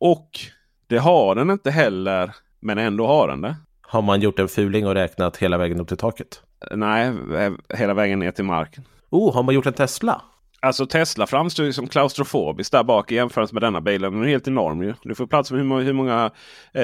Och det har den inte heller, men ändå har den det. Har man gjort en fuling och räknat hela vägen upp till taket? Nej, hela vägen ner till marken. Oh, har man gjort en Tesla? Alltså Tesla framstår ju som klaustrofobiskt där bak i jämförelse med denna bilen. Den är helt enorm ju. Du får plats med hur många, hur många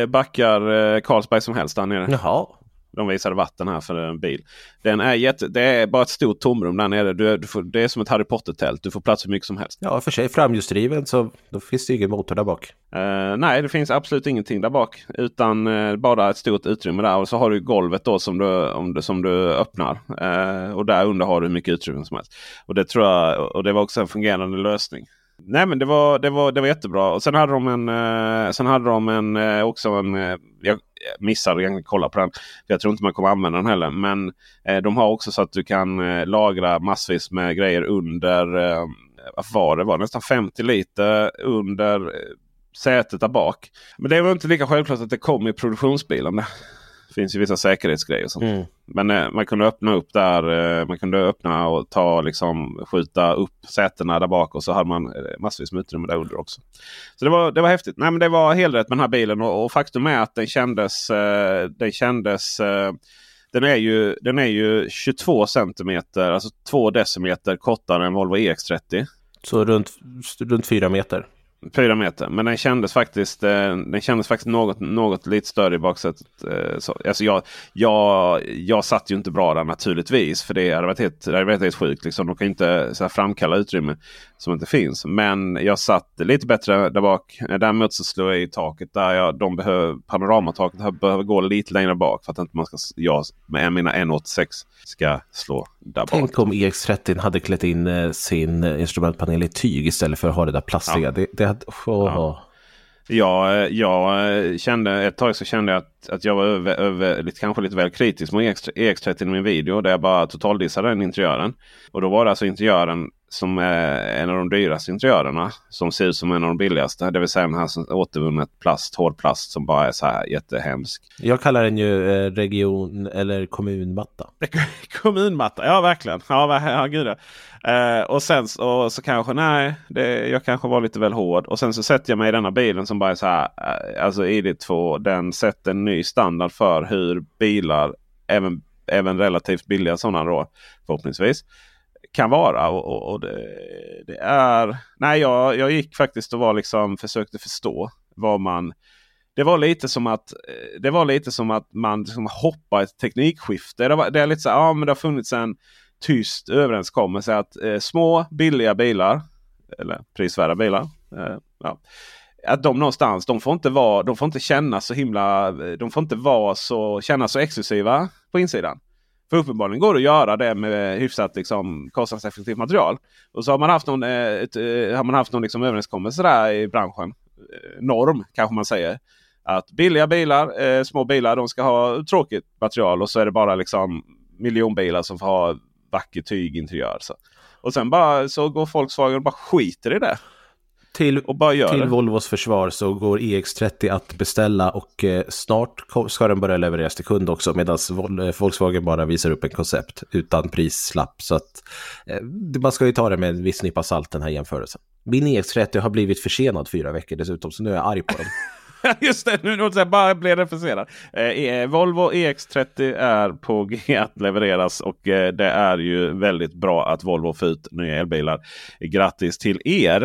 backar Carlsberg som helst där nere. Jaha. De visade vatten här för en bil. Den är jätte, det är bara ett stort tomrum där nere. Du, du får, det är som ett Harry Potter-tält. Du får plats hur mycket som helst. Ja, för sig framhjulsdriven, så då finns det ingen motor där bak. Uh, nej, det finns absolut ingenting där bak. Utan uh, bara ett stort utrymme där. Och så har du golvet då som du, om du, som du öppnar. Uh, och där under har du hur mycket utrymme som helst. Och det, tror jag, och det var också en fungerande lösning. Nej, men det var, det var, det var jättebra. Och sen hade de en... Eh, sen hade de en eh, också en... Eh, jag missade att kolla på den. Jag tror inte man kommer använda den heller. Men eh, de har också så att du kan eh, lagra massvis med grejer under... Eh, var det var nästan femtio liter under eh, sätet där bak. Men det var inte lika självklart att det kom i produktionsbilarna. Det finns ju vissa säkerhetsgrejer och sånt. Mm. Men eh, man kunde öppna upp där. Eh, man kunde öppna och ta, liksom, skjuta upp sätena där bak. Och så hade man eh, massvis med utrymme där under också. Så det var, det var häftigt. Nej, men det var helt rätt med den här bilen. Och, och faktum är att den kändes... Eh, den kändes eh, den, är ju, den är ju tjugotvå centimeter, alltså två decimeter kortare än Volvo E X trettio. Så runt, runt fyra meter. Fyra meter, men den kändes faktiskt den kändes faktiskt något, något lite större i baksätet. Alltså jag, jag, jag satt ju inte bra där naturligtvis, för det hade varit helt, det hade varit helt sjukt. Liksom. De kan ju inte så här framkalla utrymme som inte finns. Men jag satt lite bättre där bak. Däremot så slår jag i taket där jag, de behöver, panoramataket behöver gå lite längre bak för att inte man ska, jag med mina ett åttiosex ska slå där bak. Tänk om E X trettio hade klätt in sin instrumentpanel i tyg istället för att ha det där plastiga. Ja. Det, det Ja. Ja, jag kände ett tag så kände jag att, att jag var över, över, lite, kanske lite väl kritisk mot E X trettio i min video där jag bara totaldissade den interiören. Och då var det alltså interiören som är en av de dyraste interiörerna, som ser ut som en av de billigaste. Det vill säga den här återvunnet plast, hårdplast som bara är så här jättehemsk. Jag kallar den ju region eller kommunmatta. Kommunmatta, ja verkligen. Ja, ja gud det. Uh, och sen och så kanske, nej, det, jag kanske var lite väl hård. Och sen så sätter jag mig i denna bilen som bara är så här, alltså I D två, den sätter en ny standard för hur bilar, även, även relativt billiga sådana då, förhoppningsvis, kan vara. Och, och, och det, det är... Nej, jag, jag gick faktiskt och var liksom, försökte förstå vad man... Det var lite som att det var lite som att man liksom hoppade ett teknikskifte. Det, var, det är lite så här, ja men det har funnits en tyst överenskommelse att eh, små, billiga bilar, eller prisvärda bilar, eh, ja, att de någonstans, de får inte vara, de får inte känna så himla, de får inte vara så, känna så exklusiva på insidan. För uppenbarligen går det att göra det med hyfsat liksom kostnadseffektivt material. Och så har man haft någon, ett, har man haft någon liksom överenskommelse där i branschen. Norm kanske man säger. Att billiga bilar, eh, små bilar, de ska ha tråkigt material. Och så är det bara liksom miljonbilar som får ha vacker tyginteriör. Så. Och sen bara så går Volkswagen och bara skiter i det. Till, och bara gör till det. Volvos försvar så går E X trettio att beställa och eh, snart ska den börja levereras till kund också, medan Volkswagen bara visar upp en koncept utan prislapp, så att eh, man ska ju ta det med en viss nypa salt, den här jämförelsen. Min E X trettio har blivit försenad fyra veckor dessutom, så nu är jag arg på den. Just det, nu bara blev den försenad. Eh, Volvo E X trettio är på G att levereras och eh, det är ju väldigt bra att Volvo får ut nya elbilar. Grattis till er!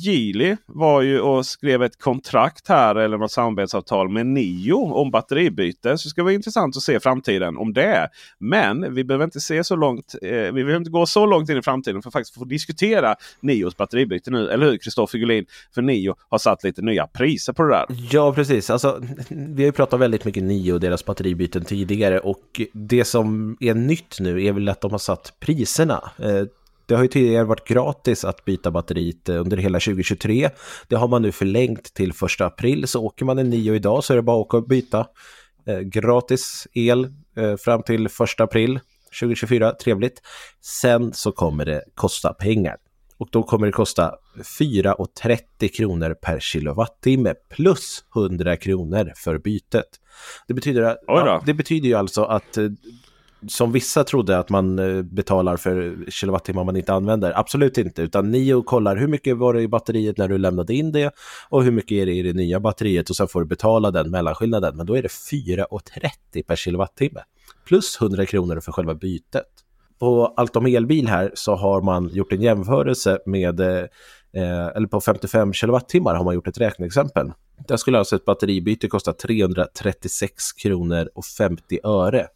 Geely var ju och skrev ett kontrakt här eller något samarbetsavtal med Nio om batteribyte, så det ska vara intressant att se framtiden om det. Men vi behöver inte se så långt, eh, vi behöver inte gå så långt in i framtiden för att faktiskt få diskutera Nios batteribyte nu, eller hur Christoffer Gulin? För Nio har satt lite nya priser på det där. Ja precis, alltså, vi har ju pratat väldigt mycket Nio och deras batteribyten tidigare, och det som är nytt nu är väl att de har satt priserna. eh, Det har ju tidigare varit gratis att byta batteriet under hela tjugo tjugotre. Det har man nu förlängt till första april. Så åker man en Nio idag så är det bara att åka och byta. Eh, gratis el eh, fram till första april tjugo tjugofyra. Trevligt. Sen så kommer det kosta pengar. Och då kommer det kosta fyra trettio kronor per kilowattimme plus hundra kronor för bytet. Det betyder, att, ja, det betyder ju alltså att... Som vissa trodde att man betalar för kilowattimmar man inte använder. Absolut inte, utan Nio kollar hur mycket var det i batteriet när du lämnade in det och hur mycket är det i det nya batteriet, och sen får du betala den mellanskillnaden. Men då är det fyra trettio per kilowattimme plus hundra kronor för själva bytet. På allt om elbil här så har man gjort en jämförelse med, eh, eller på femtiofem kilowattimmar har man gjort ett räkneexempel. Där skulle alltså ett batteribyte kosta trehundratrettiosex kronor och femtio öre.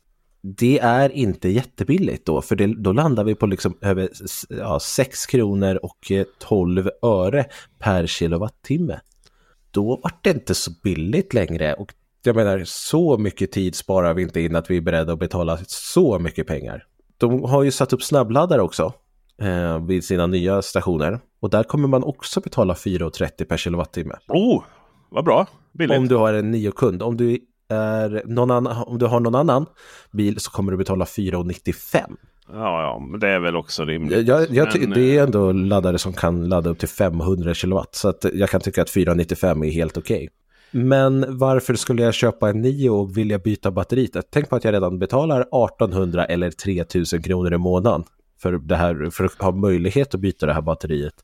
Det är inte jättebilligt då, för det, då landar vi på liksom över, ja, sex kronor och tolv öre per kilowattimme. Då var det inte så billigt längre, och jag menar så mycket tid sparar vi inte in att vi är beredda att betala så mycket pengar. De har ju satt upp snabbladdare också eh, vid sina nya stationer, och där kommer man också betala fyra trettio per kilowattimme. Oh, vad bra, billigt. Om du har en Nio-kund, om du Är någon annan, om du har någon annan bil så kommer du betala fyra nittiofem. Ja, ja, men det är väl också rimligt. Jag, jag ty- men, det är ändå laddare som kan ladda upp till femhundra kilowatt, så att jag kan tycka att fyra nittiofem är helt okej. Okay. Men varför skulle jag köpa en Nio och vilja byta batteriet? Tänk på att jag redan betalar arton hundra eller tre tusen kronor i månaden för, det här, för att ha möjlighet att byta det här batteriet.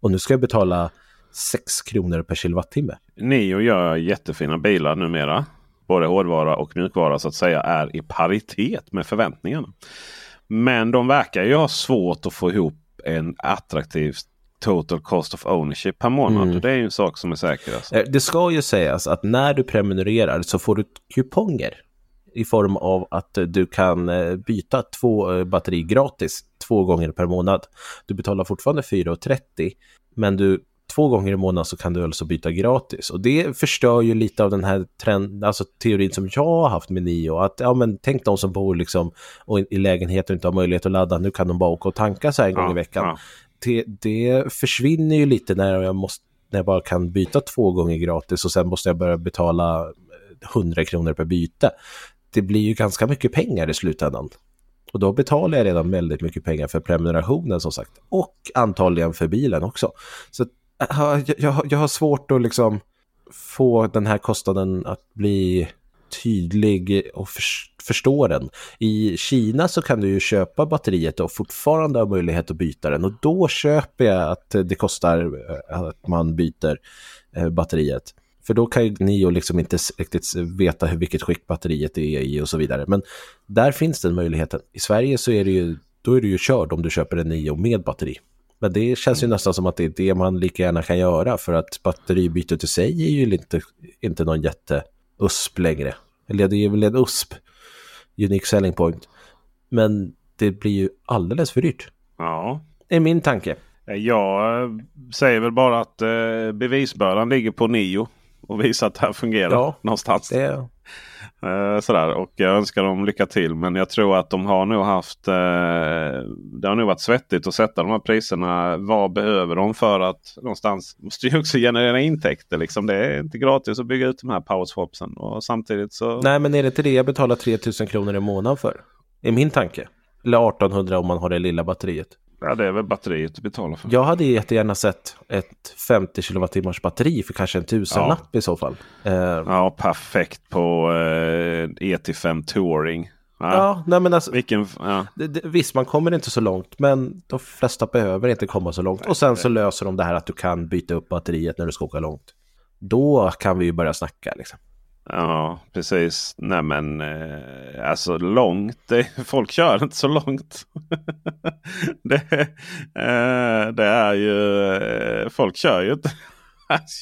Och nu ska jag betala sex kronor per kilowattimme. Nio gör jättefina bilar numera. Både hårdvara och mjukvara så att säga är i paritet med förväntningarna. Men de verkar ju ha svårt att få ihop en attraktiv total cost of ownership per månad. Mm. Och det är ju en sak som är säker. Alltså. Det ska ju sägas att när du prenumererar så får du kuponger i form av att du kan byta två batteri gratis två gånger per månad. Du betalar fortfarande fyra trettio, men du två gånger i månaden så kan du alltså byta gratis. Och det förstör ju lite av den här trend, alltså teorin som jag har haft med Nio. Att, ja, men tänk de som bor liksom, och i lägenhet och inte har möjlighet att ladda. Nu kan de bara åka och tanka så här en ja, gång i veckan. Ja. Det, det försvinner ju lite när jag, måste, när jag bara kan byta två gånger gratis. Och sen måste jag börja betala hundra kronor per byte. Det blir ju ganska mycket pengar i slutändan. Och då betalar jag redan väldigt mycket pengar för prenumerationen som sagt. Och antagligen för bilen också. Så att Jag, jag, jag har svårt att liksom få den här kostnaden att bli tydlig och för, förstå den. I Kina så kan du ju köpa batteriet och fortfarande ha möjlighet att byta den. Och då köper jag att det kostar att man byter batteriet. För då kan ju Nio liksom inte riktigt veta hur, vilket skick batteriet är i och så vidare. Men där finns den möjligheten. I Sverige så är det ju, då är det ju körd om du köper en Nio med batteri. Men det känns ju nästan som att det är det man lika gärna kan göra, för att batteribytet i sig är ju inte, inte någon jätte-usp längre. Eller det är väl en usp, unique selling point. Men det blir ju alldeles för dyrt. Ja. Det är min tanke. Jag säger väl bara att bevisbördan ligger på Nio och visar att det här fungerar ja, någonstans. Det... Sådär. Och jag önskar dem lycka till, men jag tror att de har nog haft det har nog varit svettigt att sätta de här priserna. Vad behöver de för att någonstans måste ju också generera intäkter liksom. Det är inte gratis att bygga ut de här powerswapsen och samtidigt så... Nej, men är det inte det jag betalar tre tusen kronor i månaden för? Är min tanke. Eller arton hundra om man har det lilla batteriet. Ja, det är väl batteriet du betalar för. Jag hade jättegärna sett ett femtio kilowattimmars batteri för kanske en tusenlapp ja. I så fall. Uh, ja, perfekt på uh, E T fem Touring. Ja, ja nej men alltså, vilken, ja. Det, det, visst, man kommer inte så långt, men de flesta behöver inte komma så långt. Nej, och sen det. Så löser de det här att du kan byta upp batteriet när du ska åka långt. Då kan vi ju börja snacka liksom. Ja, precis. Nej men, eh, alltså långt. Det, folk kör inte så långt. det, eh, det är ju, eh, folk kör ju inte,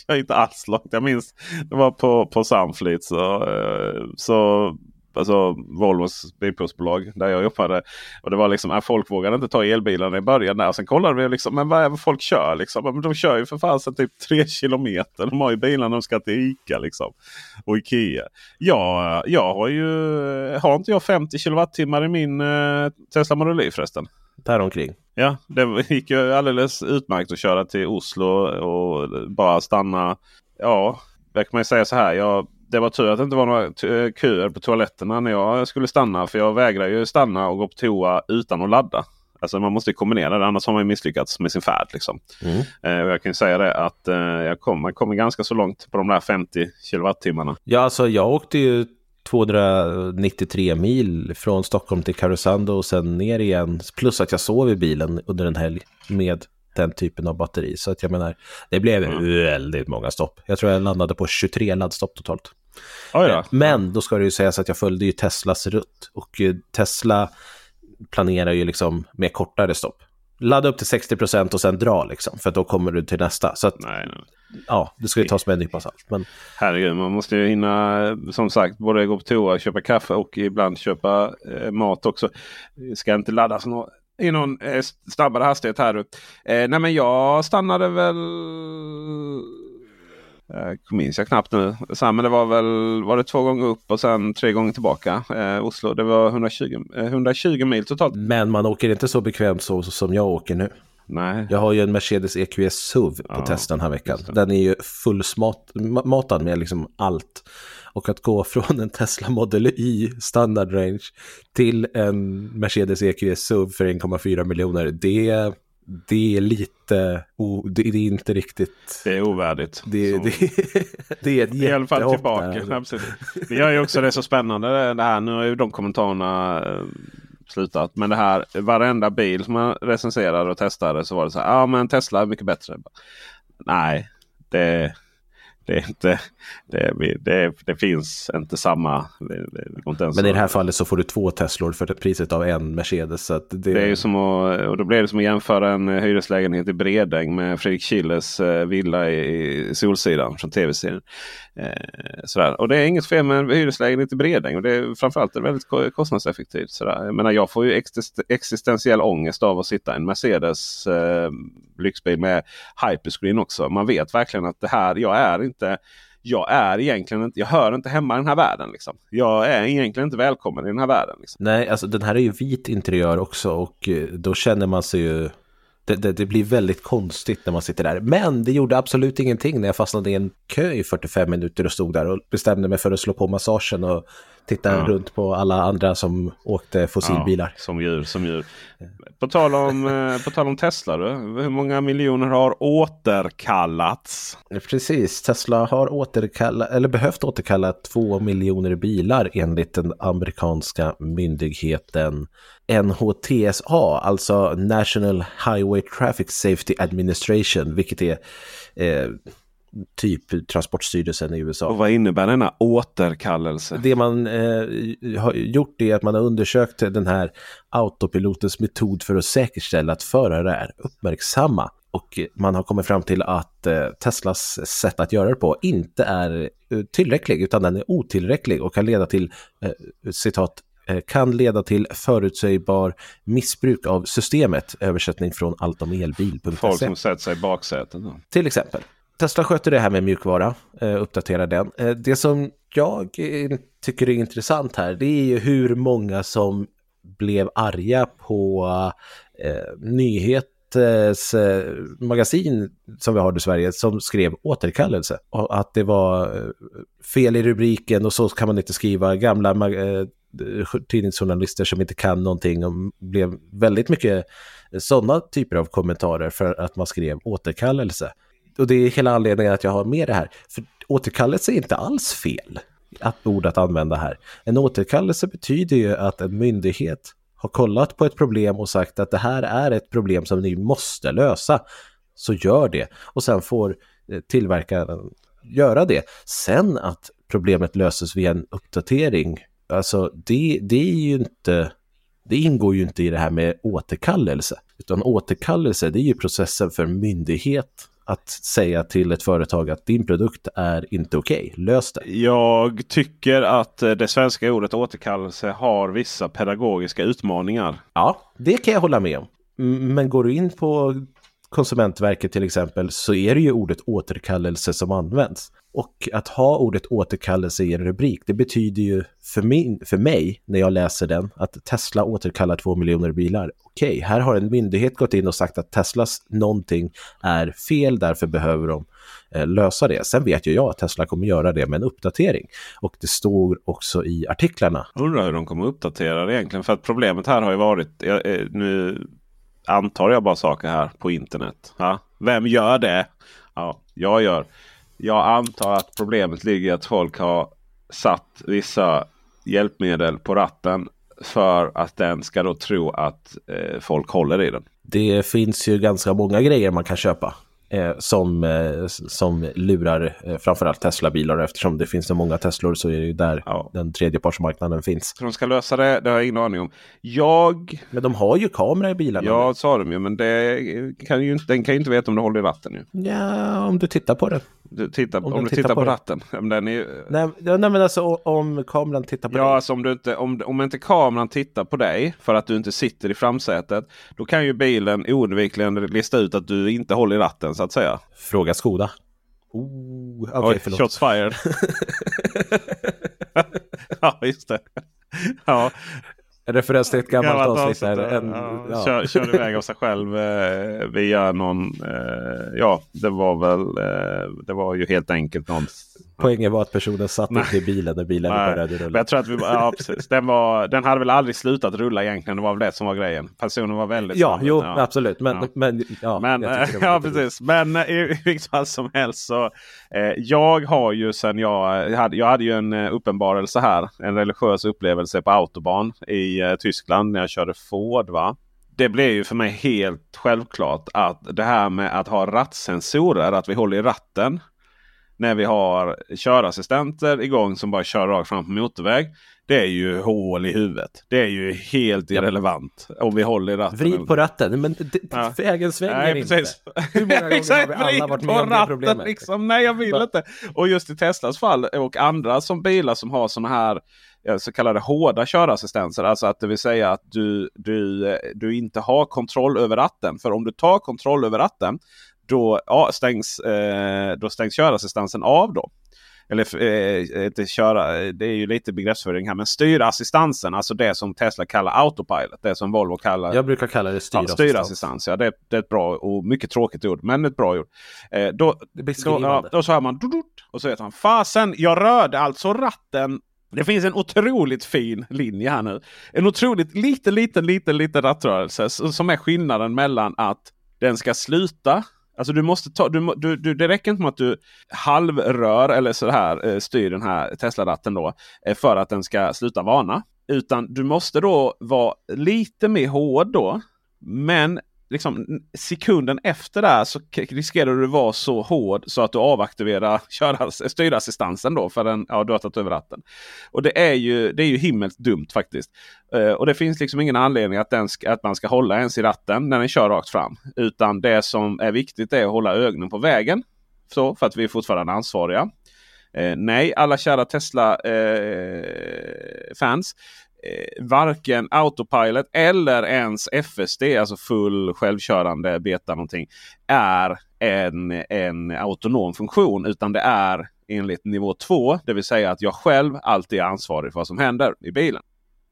kör inte alls långt. Jag minns, det var på, på Samflit så, eh, så alltså Volvos bilprovsbolag där jag jobbade. Och det var liksom, äh, folk vågade inte ta elbilarna i början där. Och sen kollade vi liksom, men vad är folk kör liksom? Men de kör ju för fan så typ tre kilometer. De har ju bilarna, de ska till Ica liksom. Och Ikea. Ja, jag har ju, har inte jag femtio kilowattimmar i min eh, Tesla Model Y förresten? Där omkring. Ja, det gick ju alldeles utmärkt att köra till Oslo och bara stanna. Ja, det kan man ju säga så här, jag... Det var tur att det inte var några t- köer på toaletterna när jag skulle stanna. För jag vägrar ju stanna och gå på toa utan att ladda. Alltså man måste ju kombinera det, annars har man ju misslyckats med sin färd liksom. Mm. Eh, och jag kan ju säga det att eh, jag kommer kom ganska så långt på de där femtio kilowattimmarna. Ja, alltså jag åkte ju tvåhundranittiotre mil från Stockholm till Karesuando och sen ner igen. Plus att jag sov i bilen under en helg med den typen av batteri. Så att jag menar, det blev mm. väldigt många stopp. Jag tror jag landade på tjugotre laddstopp totalt. Oja. Men då ska det ju sägas att jag följde ju Teslas rutt. Och Tesla planerar ju liksom med kortare stopp. Ladda upp till sextio procent och sen dra liksom. För då kommer du till nästa. Så att, nej, nej. Ja, det ska ju tas med en nypa salt. Men... Herregud, man måste ju hinna, som sagt, både gå på toa, köpa kaffe och ibland köpa eh, mat också. Ska inte ladda så något. I någon eh, snabbare hastighet här. Eh, nej men jag stannade väl... Eh, minns jag knappt nu. Så här, men det var väl var det två gånger upp och sen tre gånger tillbaka. Eh, Oslo, det var hundratjugo, eh, hundratjugo mil totalt. Men man åker inte så bekvämt så, så, som jag åker nu. Nej. Jag har ju en Mercedes E Q S S U V på ja, testen här veckan. Den är ju fullmatad med liksom allt. Och att gå från en Tesla Model Y standard range till en Mercedes E Q S S U V för en komma fyra miljoner, det det är lite o, det, det är inte riktigt, det är ovärdigt. Det, det, det, det är ett i alla fall tillbaka. Det gör ju också det så spännande det här. Nu har ju de kommentarerna eh, slutat, men det här, varenda bil som man recenserade och testade så var det så här, ja ah, men Tesla är mycket bättre. Bara, nej, det Det, är inte, det, det, det finns inte samma kontens. Men i det här fallet så får du två Teslor för priset av en Mercedes. Så att det... det är ju som att, och då blir det som att jämföra en hyreslägenhet i Bredäng med Fredrik Killes villa i Solsidan från tv-serien. Sådär. Och det är inget fel med en hyreslägenhet i Bredäng, och det är framförallt väldigt kostnadseffektivt. Sådär. Jag menar, jag får ju existentiell ångest av att sitta i en Mercedes eh, lyxbil med hyperscreen också. Man vet verkligen att det här, jag är inte Inte, jag är egentligen inte, jag hör inte hemma i den här världen liksom. Jag är egentligen inte välkommen i den här världen liksom. Nej, alltså den här är ju vit interiör också, och då känner man sig ju det, det, det blir väldigt konstigt när man sitter där. Men det gjorde absolut ingenting när jag fastnade i en kö i fyrtiofem minuter och stod där och bestämde mig för att slå på massagen och titta ja. runt på alla andra som åkte fossilbilar. Ja, som djur, som djur. På tal om, på tal om Tesla, då, hur många miljoner har återkallats? Precis, Tesla har återkallat, eller behövt återkalla två miljoner bilar enligt den amerikanska myndigheten N H T S A, alltså National Highway Traffic Safety Administration, vilket är... Eh, typ Transportstyrelsen i U S A. Och vad innebär denna återkallelse? Det man eh, har gjort är att man har undersökt den här autopilotens metod för att säkerställa att förare är uppmärksamma. Och man har kommit fram till att eh, Teslas sätt att göra det på inte är eh, tillräcklig, utan den är otillräcklig och kan leda till, eh, citat, kan leda till förutsägbar missbruk av systemet, översättning från alltomelbil punkt se. Folk som sätter sig i baksätet då. Till exempel. Tesla sköter det här med mjukvara, uppdaterar den. Det som jag tycker är intressant här, det är ju hur många som blev arga på eh, nyhetsmagasin som vi har i Sverige, som skrev återkallelse. Och att det var fel i rubriken, och så kan man inte skriva. Gamla eh, tidningsjournalister som inte kan någonting, och blev väldigt mycket sådana typer av kommentarer för att man skrev återkallelse. Och det är hela anledningen att jag har med det här. För återkallelse är inte alls fel att ord att använda här. En återkallelse betyder ju att en myndighet har kollat på ett problem och sagt att det här är ett problem som ni måste lösa. Så gör det. Och sen får tillverkaren göra det. Sen att problemet löses via en uppdatering, alltså det, det är ju inte... Det ingår ju inte i det här med återkallelse. Utan återkallelse, det är ju processen för myndighet att säga till ett företag att din produkt är inte okej, okay. Lös det. Jag tycker att det svenska ordet återkallelse har vissa pedagogiska utmaningar. Ja, det kan jag hålla med om. Men går du in på Konsumentverket till exempel, så är det ju ordet återkallelse som används. Och att ha ordet återkallelse i en rubrik, det betyder ju för, min, för mig när jag läser den att Tesla återkallar två miljoner bilar. Okej, här har en myndighet gått in och sagt att Teslas någonting är fel, därför behöver de eh, lösa det. Sen vet ju jag att Tesla kommer göra det med en uppdatering. Och det står också i artiklarna. Jag undrar hur de kommer uppdatera det egentligen, för att problemet här har ju varit... Jag, eh, nu... antar jag bara saker här på internet. Ja? Vem gör det? Ja, jag gör. Jag antar att problemet ligger i att folk har satt vissa hjälpmedel på ratten för att den ska då tro att eh, folk håller i den. Det finns ju ganska många grejer man kan köpa eh, som, eh, som lurar eh, framförallt Tesla-bilar. Eftersom det finns så många Teslor så är det ju där ja. Den tredjepartsmarknaden finns. Så de ska lösa det, det har jag ingen aning om. Jag... Men de har ju kamera i bilarna. Ja, sa de ju, men det kan ju, den kan ju inte veta om det håller i ratten nu. Ja, om du tittar på det. Du tittar, om, om du tittar, tittar på, på ratten. Den är ju... nej, nej, men alltså om kameran tittar på ja, dig. Ja, alltså om, du inte, om, om inte kameran tittar på dig för att du inte sitter i framsätet, då kan ju bilen oundvikligen lista ut att du inte håller i ratten, så att säga. Fråga Skoda. Oh, okay, oj, shots fired. Ja, just det. Ja. Referens till ett gammalt, gammalt avsnitt där. En, ja, ja. Kör, kör iväg av sig själv eh, via någon... Eh, ja, det var väl... Eh, det var ju helt enkelt någon Poängen var att personen satt inte i bilen när bilen började rulla. Men jag tror att vi, ja, precis. Den, var, den hade väl aldrig slutat rulla egentligen. Det var väl det som var grejen. Personen var väldigt... Ja, jo, ja. absolut. Men, ja. men, ja, men, ja precis. Men i vilket fall som helst så... Eh, jag har ju sen jag... Jag hade, jag hade ju en uppenbarelse här. En religiös upplevelse på Autobahn i eh, Tyskland när jag körde Ford, va? Det blev ju för mig helt självklart att det här med att ha rattsensorer, att vi håller i ratten när vi har körassistenter igång som bara kör rakt fram på motorväg, det är ju hål i huvudet. Det är ju helt irrelevant om vi håller i ratten. Vrid på ratten, men d- ja. vägen svänger Nej, inte. Hur många gånger exakt, har vi alla varit med om det problemet? Liksom. Nej, jag vill så. inte. Och just i Teslas fall och andra som bilar som har såna här så kallade hårda körassistenser, alltså att det vill säga att du, du, du inte har kontroll över ratten. För om du tar kontroll över ratten, då, ja, stängs, eh, då stängs körassistansen av då. Eller eh, inte köra, det är ju lite begreppsföring här, men styrassistansen, alltså det som Tesla kallar autopilot, det som Volvo kallar... Jag brukar kalla det styrassistans. Ja, styrassistans, ja, det, det är ett bra och mycket tråkigt ord, men ett bra ord. Eh, då, då, ja, då så hör man, och så vet han, fasen, jag rörde alltså ratten. Det finns en otroligt fin linje här nu. En otroligt liten, liten, liten, liten rattrörelse som är skillnaden mellan att den ska sluta. Alltså du måste ta, du, du, du, det räcker inte med att du halvrör eller så här styr den här Tesla-ratten då för att den ska sluta vana. Utan du måste då vara lite mer hård då. Men liksom sekunden efter där så riskerar du vara så hård så att du avaktiverar körass- styrassistansen då för den, ja, du har tagit över ratten. Och det är ju, det är ju himmelskt dumt faktiskt. Uh, och det finns liksom ingen anledning att, den ska, att man ska hålla ens i ratten när den kör rakt fram. Utan det som är viktigt är att hålla ögonen på vägen. Så, för att vi är fortfarande ansvariga. Uh, nej, alla kära Tesla-fans. Uh, varken autopilot eller ens F S D, alltså full självkörande beta någonting, är en, en autonom funktion, utan det är enligt nivå två, det vill säga att jag själv alltid är ansvarig för vad som händer i bilen.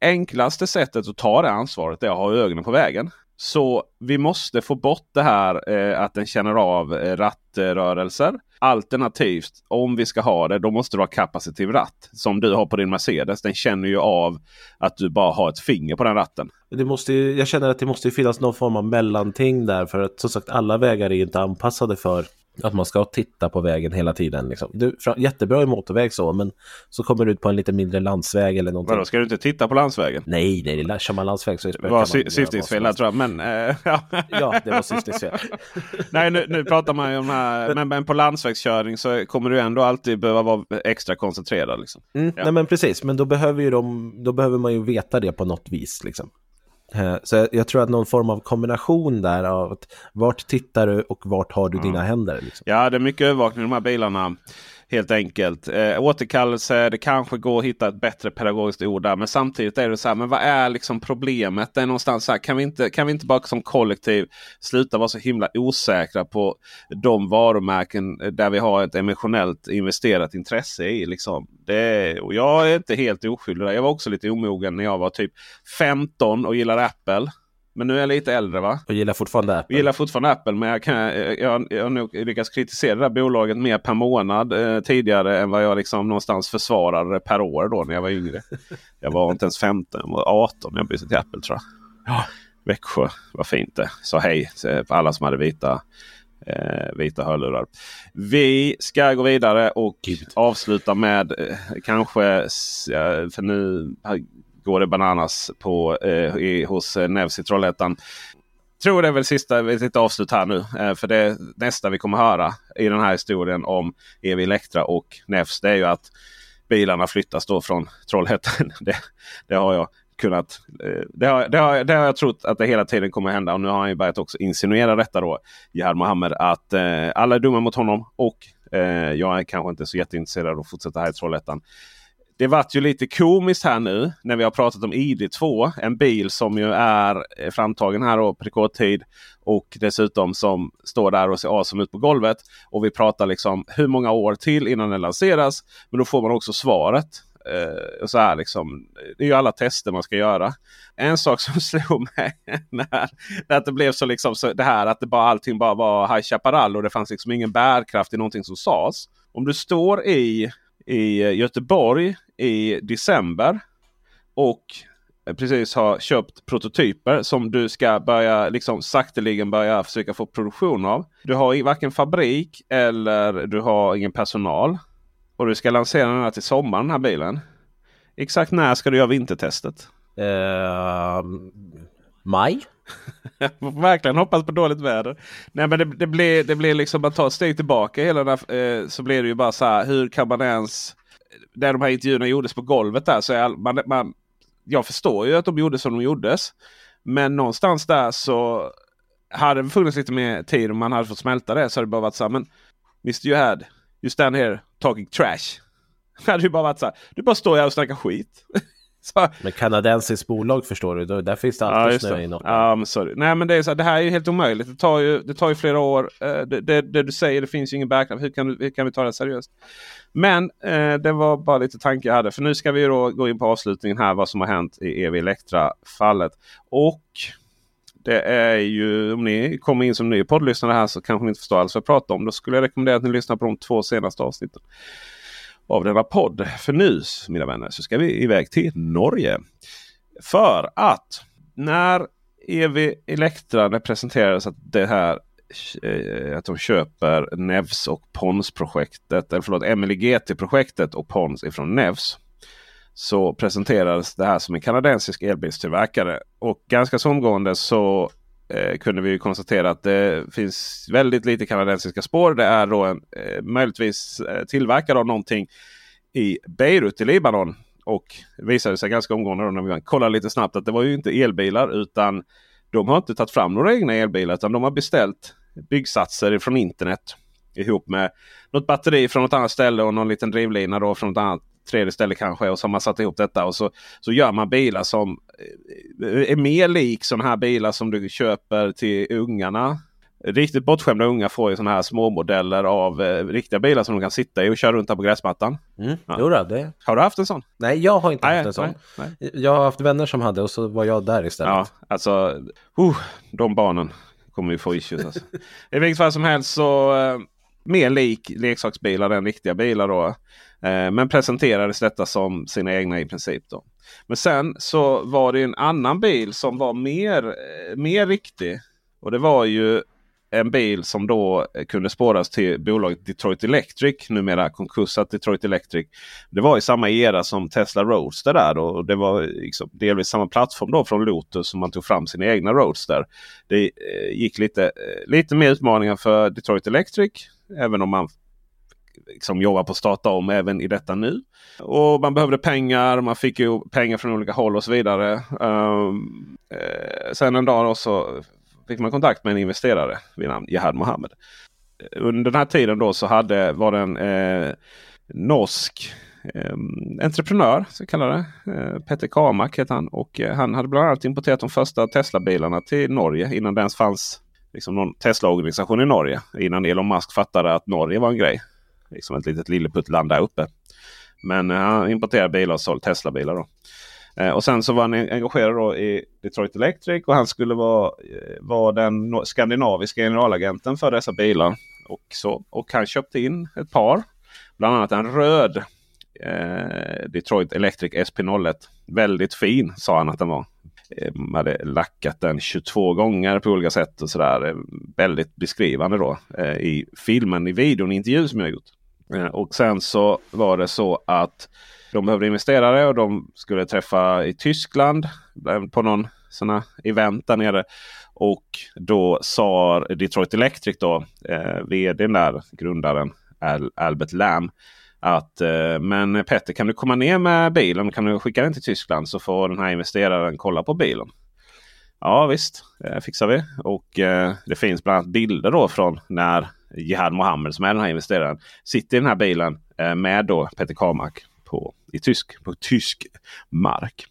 Enklaste sättet att ta det ansvaret är att ha ögonen på vägen. Så vi måste få bort det här eh, att den känner av eh, rattrörelser. Alternativt, om vi ska ha det, då måste du ha kapacitiv ratt. Som du har på din Mercedes. Den känner ju av att du bara har ett finger på den ratten. Det måste ju, jag känner att det måste finnas någon form av mellanting där. För att som sagt, alla vägar är inte anpassade för att man ska titta på vägen hela tiden. Liksom. Du, jättebra i motorväg så, men så kommer du ut på en lite mindre landsväg eller någonting. Vadå, ska du inte titta på landsvägen? Nej, nej, det är, kör man landsväg så... Det var sy- syftningsfel här, tror jag, men... Äh, ja. ja, det var syftningsfel. nej, nu, nu pratar man ju om här, men, men på landsvägskörning så kommer du ändå alltid behöva vara extra koncentrerad. Liksom. Mm, ja. Nej, men precis, men då behöver, ju de, då behöver man ju veta det på något vis, liksom. Så jag tror att någon form av kombination där av att vart tittar du och vart har du ja. dina händer? Liksom. Ja, det är mycket övervakning i de här bilarna helt enkelt. Eh, återkallelse, det kanske går att hitta ett bättre pedagogiskt ord där, men samtidigt är det så här, men vad är liksom problemet? Det är någonstans så här, kan vi inte, kan vi inte bara som kollektiv sluta vara så himla osäkra på de varumärken där vi har ett emotionellt investerat intresse i liksom. Det, och jag är inte helt oskyldig där. Jag var också lite omogen när jag var typ femton och gillade Apple. Men nu är jag lite äldre, va? Och gillar fortfarande Apple. Jag gillar fortfarande Apple, men jag har nog lyckats kritisera det här bolaget mer per månad eh, tidigare än vad jag liksom någonstans försvarade per år då när jag var yngre. Jag var inte ens femton, jag var arton när jag bytte till Apple, tror jag. Ja, Växjö, vad fint det. Så hej för alla som hade vita, eh, vita hörlurar. Vi ska gå vidare och Gud. avsluta med eh, kanske, för nu... går det bananas på, eh, i, hos eh, Nevs i Trollhättan. Tror det är väl sista, lite avslut här nu. Eh, för det nästa vi kommer höra i den här historien om E V Electra och Nevs, det är ju att bilarna flyttas då från Trollhättan. Det, det har jag kunnat, eh, det, har, det, har, det har jag trott att det hela tiden kommer hända. Och nu har han ju börjat också insinuera detta då, Jihad Mohammed, att eh, alla är dumma mot honom. Och eh, jag är kanske inte så jätteintresserad av att fortsätta här i Trollhättan. Det vart ju lite komiskt här nu när vi har pratat om I D två, en bil som ju är framtagen här då på rekordtid och dessutom som står där och ser awesome ut på golvet, och vi pratar liksom hur många år till innan den lanseras, men då får man också svaret. Eh, så här liksom, det är ju alla tester man ska göra. En sak som slog mig när, när det blev så liksom så det här att det bara allting bara var High Chaparral och det fanns liksom ingen bärkraft i någonting som sades. om du står i, i Göteborg i december och precis har köpt prototyper som du ska börja liksom sakteligen börja försöka få produktion av. Du har varken fabrik eller du har ingen personal. Och du ska lansera den här till sommaren, den här bilen. Exakt när ska du göra vintertestet? Uh, maj? Verkligen hoppas på dåligt väder. Nej, men det, det, blir, det blir liksom att ta ett steg tillbaka. Hela den här, eh, så blir det ju bara så här, hur kan man ens... När de här intervjuerna gjordes på golvet där så är man... man jag förstår ju att de gjorde som de gjordes. Men någonstans där så hade det funnits lite mer tid om man hade fått smälta det. Så hade det bara varit så här, men mister Jihad, you stand here talking trash. Det hade ju bara varit så här, du bara står här och snackar skit. Så. Men kanadensiskt bolag förstår du, där finns det alltid ja, snö i något. Ja, men sorry. Nej, men det är så här, det här är ju helt omöjligt. Det tar ju, det tar ju flera år. Det, det, det du säger, det finns ju ingen backlash. Hur kan, hur kan vi ta det seriöst? Men eh, det var bara lite tanke jag hade. För nu ska vi ju då gå in på avslutningen här. Vad som har hänt i E V Electra-fallet. Och det är ju, om ni kommer in som ny poddlyssnare här så kanske ni inte förstår alls vad jag pratar om. Då skulle jag rekommendera att ni lyssnar på de två senaste avsnitten av denna podd. För nu, mina vänner, så ska vi iväg till Norge. För att när E V Electra presenterades att det här att de köper Nevs och Pons-projektet, eller förlåt, M L G T-projektet och Pons ifrån Nevs, så presenterades det här som en kanadensisk elbilstillverkare. Och ganska omgående så eh, kunde vi ju konstatera att det finns väldigt lite kanadensiska spår. Det är då en, eh, möjligtvis eh, tillverkare av någonting i Beirut i Libanon. Och visade sig ganska omgående då när vi kollade lite snabbt att det var ju inte elbilar, utan de har inte tagit fram några egna elbilar, utan de har beställt byggsatser från internet ihop med något batteri från något annat ställe och någon liten drivlina då från något annat tredje ställe kanske, och så har man satt ihop detta och så, så gör man bilar som är mer lik sådana här bilar som du köper till ungarna. Riktigt bortskämda unga får ju sådana här små modeller av eh, riktiga bilar som de kan sitta i och köra runt här på gräsmattan. Mm. Ja. Jo då, det... Har du haft en sån? Nej, jag har inte nej, haft en sån. Nej, nej. Jag har haft vänner som hade och så var jag där istället. Ja, alltså, uh, de barnen kommer ju få issues. Alltså. I vilket fall som helst så eh, mer lik leksaksbilar än riktiga bilar då. Eh, men presenterades detta som sina egna i princip då. Men sen så var det en annan bil som var mer, eh, mer riktig. Och det var ju en bil som då kunde spåras till bolaget Detroit Electric, numera konkursat Detroit Electric. Det var i samma era som Tesla Roadster där då, och det var liksom delvis samma plattform då från Lotus som man tog fram sina egna Roadster. Det eh, gick lite, lite mer utmaningar för Detroit Electric, även om man liksom jobbar på att starta om även i detta nu. Och man behövde pengar, man fick ju pengar från olika håll och så vidare. Um, eh, sen en dag då så fick man kontakt med en investerare vid namn Jihad Mohammed. Under den här tiden då så hade, var det en eh, norsk eh, entreprenör, så kallade det. Eh, Petter Karmack heter han. Och eh, han hade bland annat importerat de första Tesla-bilarna till Norge innan det ens fanns liksom någon Tesla-organisation i Norge. Innan Elon Musk fattade att Norge var en grej. Liksom ett litet lilleputtland där uppe. Men eh, han importerade bilar och sålde Tesla-bilar då. Och sen så var han engagerad då i Detroit Electric och han skulle vara, vara den skandinaviska generalagenten för dessa bilar. Och, så, och han köpte in ett par, bland annat en röd eh, Detroit Electric S P noll ett. Väldigt fin sa han att den var. Man hade lackat den tjugotvå gånger på olika sätt och sådär. Väldigt beskrivande då eh, i filmen, i videon, i intervju som jag har gjort. Eh, och sen så var det så att de behövde investerare och de skulle träffa i Tyskland på någon såna event där nere. Och då sa Detroit Electric då, eh, vdn där, grundaren Al- Albert Lam, att eh, men Petter, kan du komma ner med bilen? Kan du skicka den till Tyskland så får den här investeraren kolla på bilen? Ja visst, eh, fixar vi. Och eh, det finns bland annat bilder då från när Jihad Mohammed, som är den här investeraren, sitter i den här bilen eh, med då Petter Karmack. På, i tysk, på tysk mark.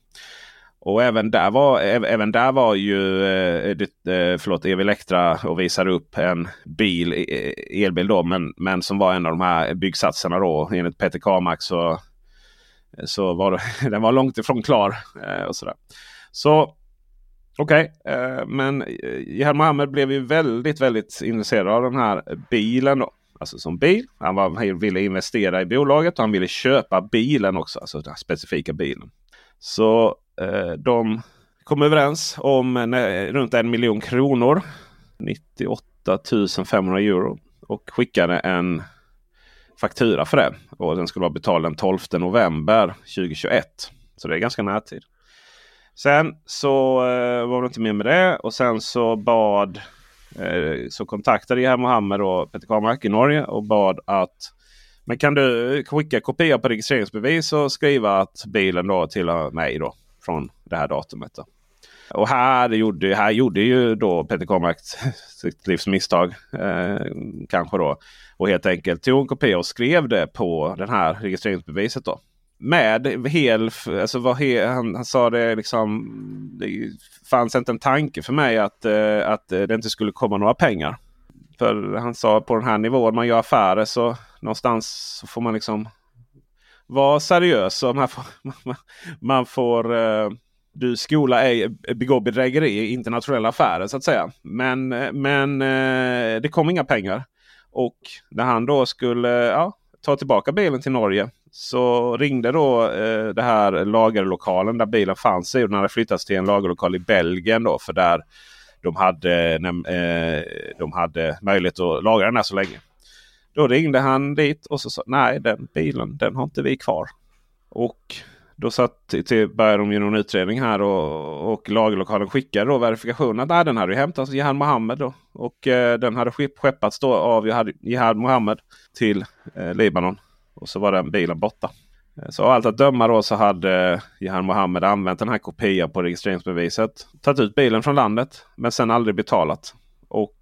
Och även där var, även där var ju eh, förlåt, E V Electra och visade upp en bil, elbil då, men, men som var en av de här byggsatserna då. Enligt Petter Karmack så, så var det, den var långt ifrån klar eh, och sådär. Så okej, okay, eh, men Jihad Mohammed blev ju väldigt, väldigt intresserad av den här bilen då. alltså som bil. Han, var, han ville investera i bolaget och han ville köpa bilen också, alltså den specifika bilen. Så eh, de kom överens om eh, runt en miljon kronor, nittioåtta tusen femhundra euro, och skickade en faktura för det. Och den skulle vara betald den tolfte november tjugohundratjugoett. Så det är ganska nära tid. Sen så eh, var det inte mer med det. Och sen så bad eh, så kontaktade Jihad Mohammed och Petter Karmack i Norge och bad att men kan du skicka kopia på registreringsbevis och skriva att bilen då till mig då från det här datumet då. Och här gjorde, här gjorde ju då Petter Karmack sitt livs misstag eh, kanske då. Och helt enkelt tog en kopia och skrev det på den här registreringsbeviset då. Med hel, alltså vad he, han, han sa det liksom, det fanns inte en tanke för mig att, eh, att det inte skulle komma några pengar. För han sa på den här nivån, man gör affärer så någonstans så får man liksom vara seriös. Man får, man, man får eh, du skola ej begå bedrägeri i internationella affärer så att säga. Men, men eh, det kom inga pengar. Och när han då skulle ja, ta tillbaka bilen till Norge så ringde då eh, det här lagerlokalen där bilen fanns i. Och den hade flyttats till en lagerlokal i Belgien då, för där de hade, eh, de hade möjlighet att lagra den här så länge. Då ringde han dit och så sa nej, den bilen den har inte vi kvar. Och då satt till, började de genom en utredning här och, och lagerlokalen skickade då verifikationen att nej, den hade ju hämtats Jihad Mohammed då. Och eh, den hade skeppats då av Jihad, Jihad Mohammed till eh, Libanon. Och så var den bilen borta. Så allt att döma då så hade Jihad Mohammed använt den här kopian på registreringsbeviset. Tagit ut bilen från landet men sen aldrig betalat. Och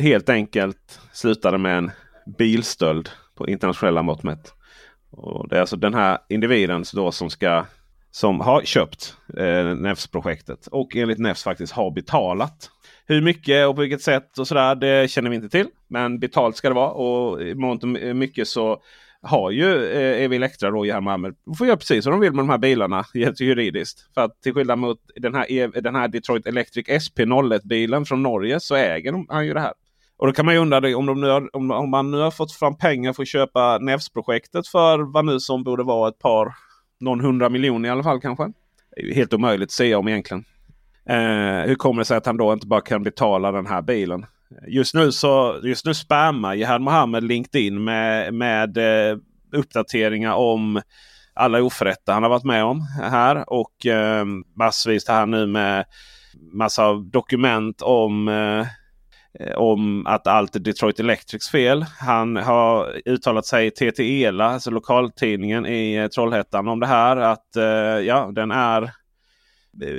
helt enkelt slutade med en bilstöld på internationella mått mätt. Och det är alltså den här individen då som, ska, som har köpt eh, Nevs-projektet. Och enligt Nevs faktiskt har betalat. Hur mycket och på vilket sätt och sådär, det känner vi inte till. Men betalt ska det vara. Och i mångt och mycket så har ju eh, E V Electra då Jihad Mohammed. De får göra precis vad de vill med de här bilarna juridiskt. För att till skillnad mot den här, e- den här Detroit Electric S P noll ett-bilen från Norge så äger de, han ju det här. Och då kan man ju undra om, de nu har, om, om man nu har fått fram pengar för att köpa Nevs-projektet för vad nu som borde vara ett par, någon hundra miljoner i alla fall kanske. Det är ju helt omöjligt att säga om egentligen. Eh, hur kommer det sig att han då inte bara kan betala den här bilen? Just nu så just nu spammar Jihad Mohammed LinkedIn med, med eh, uppdateringar om alla oförrätter han har varit med om här. Och eh, massvis det här nu med massa dokument om... Eh, om att allt är Detroit Electrics fel. Han har uttalat sig i T T E L A, alltså lokaltidningen i Trollhättan, om det här att eh, ja, den är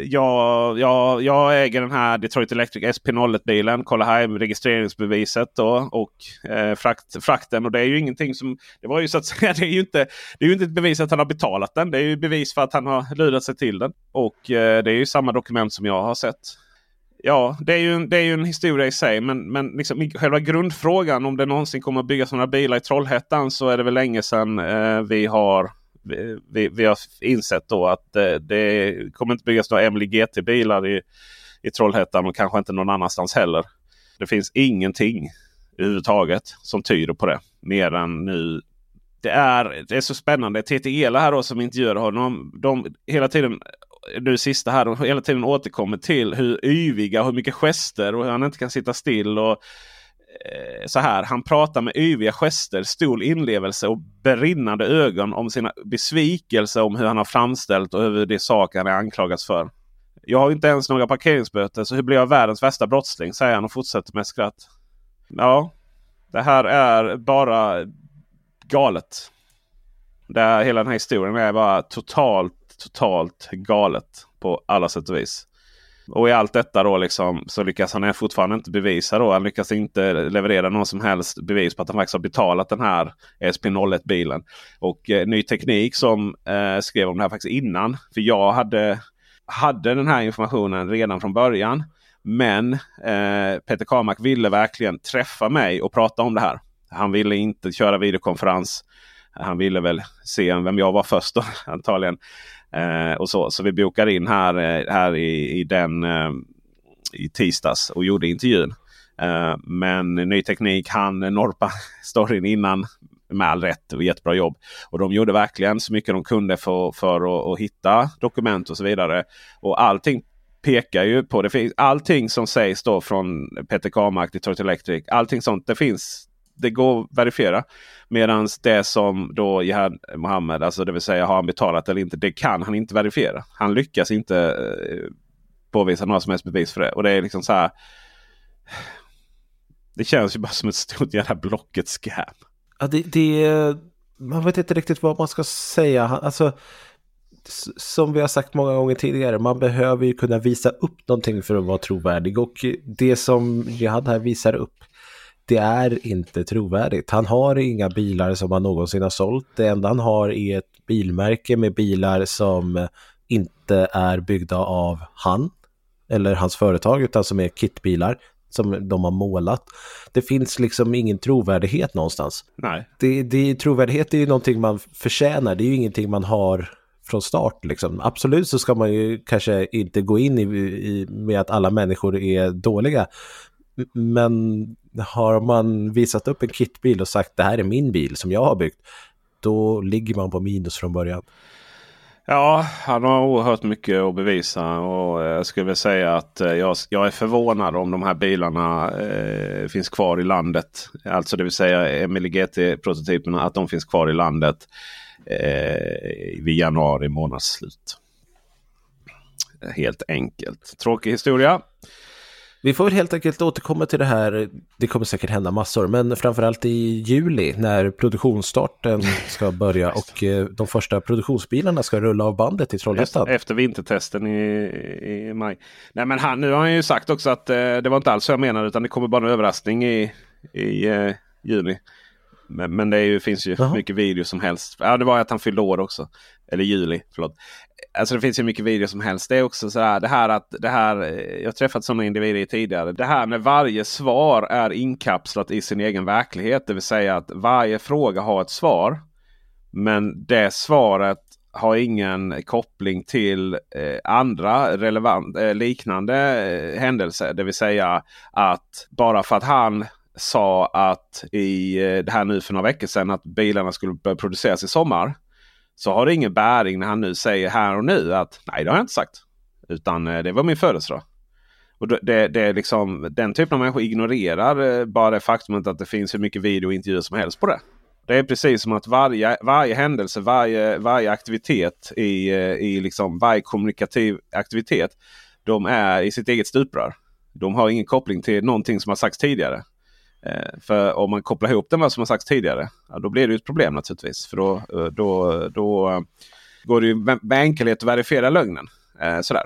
ja, ja, jag äger den här Detroit Electric S P noll ett-bilen, kolla här registreringsbeviset då, och eh, frakt, frakten, och det är ju ingenting som det var ju så att säga, det är ju inte det är ju inte ett bevis att han har betalat den, det är ju bevis för att han har lurat sig till den, och eh, det är ju samma dokument som jag har sett. Ja, det är, ju, det är ju en historia i sig. Men, men liksom, själva grundfrågan om det någonsin kommer att byggas sådana bilar i Trollhättan, så är det väl länge sedan eh, vi, har, vi, vi, vi har insett då att eh, det kommer inte byggas några M L G T-bilar i, i Trollhättan och kanske inte någon annanstans heller. Det finns ingenting överhuvudtaget som tyder på det. Mer än nu. Det är, det är så spännande. T T E L A här då som intervjuar honom. De, de hela tiden... nu sista här, de hela tiden återkommer till hur yviga och hur mycket gester och hur han inte kan sitta still och eh, så här, han pratar med yviga gester, stor inlevelse och brinnande ögon om sina besvikelser om hur han har framställt och hur det saker han är anklagats för. Jag har inte ens några parkeringsböter, så hur blir jag världens värsta brottsling, säger han och fortsätter med skratt. Ja, det här är bara galet. Det här, hela den här historien är bara totalt totalt galet på alla sätt och vis. Och i allt detta då liksom, så lyckas han fortfarande inte bevisa då. Han lyckas inte leverera någon som helst bevis på att han faktiskt har betalat den här S P noll ett-bilen. Och eh, Ny Teknik som eh, skrev om det här faktiskt innan. För jag hade, hade den här informationen redan från början. Men eh, Petter Karmack ville verkligen träffa mig och prata om det här. Han ville inte köra videokonferens. Han ville väl se vem jag var först då, antagligen. Eh, och så. så vi bokade in här, här i, i den eh, i tisdags och gjorde intervjun. Eh, men ny teknik, han norpa storyn innan med all rätt och jättebra jobb. Och de gjorde verkligen så mycket de kunde för, för att, att hitta dokument och så vidare. Och allting pekar ju på, det finns allting som sägs då från Petter Karmack, Detroit Electric, allting sånt, det finns, det går att verifiera. Medan det som då Jihad Mohammed, alltså det vill säga har han betalat eller inte, det kan han inte verifiera. Han lyckas inte påvisa några som helst bevis för det. Och det är liksom så här, det känns ju bara som ett stort jävla blocket scam. Ja, det, det, man vet inte riktigt vad man ska säga. Alltså, som vi har sagt många gånger tidigare, man behöver ju kunna visa upp någonting för att vara trovärdig. Och det som Jihad här visar upp, det är inte trovärdigt. Han har inga bilar som han någonsin har sålt. Det enda han har är ett bilmärke med bilar som inte är byggda av han eller hans företag, utan som är kitbilar som de har målat. Det finns liksom ingen trovärdighet någonstans. Nej. Det, det, trovärdighet är ju någonting man förtjänar. Det är ju ingenting man har från start liksom. Absolut så ska man ju kanske inte gå in i, i, med att alla människor är dåliga. Men har man visat upp en kitbil och sagt det här är min bil som jag har byggt, då ligger man på minus från början. Ja, han har oerhört mycket att bevisa, och jag skulle väl säga att jag, jag är förvånad om de här bilarna eh, finns kvar i landet. Alltså det vill säga M L G T-prototyperna, att de finns kvar i landet eh, vid januari månadsslut. Helt enkelt. Tråkig historia. Vi får helt enkelt återkomma till det här. Det kommer säkert hända massor, men framförallt i juli när produktionsstarten ska börja och de första produktionsbilarna ska rulla av bandet i Trollhättan. Efter vintertesten i, i maj. Nej, men han, nu har han ju sagt också att eh, det var inte alls vad jag menade, utan det kommer bara en överraskning i, i eh, juni. Men, men det är ju, finns ju Aha. mycket video som helst. Ja, det var att han fyllde år också. Eller juli, förlåt. Alltså det finns ju mycket video som helst. Det är också så här, det här att det här, jag har träffat sådana individer tidigare. Det här när varje svar är inkapslat i sin egen verklighet. Det vill säga att varje fråga har ett svar. Men det svaret har ingen koppling till eh, andra relevant, eh, liknande eh, händelser. Det vill säga att bara för att han sa att i det här nu för några veckor sedan att bilarna skulle börja produceras i sommar, så har det ingen bäring när han nu säger här och nu att nej, det har jag inte sagt, utan det var min födelsedag. Och det, det är liksom den typen av människor ignorerar bara det faktumet att det finns hur mycket video och intervjuer som helst på det. Det är precis som att varje, varje händelse, varje, varje aktivitet i, i liksom varje kommunikativ aktivitet, de är i sitt eget stuprör. De har ingen koppling till någonting som har sagts tidigare. För om man kopplar ihop det med som har sagts tidigare, ja, då blir det ju ett problem naturligtvis. För då, då, då går det ju med enkelhet att verifiera lögnen. Eh, sådär.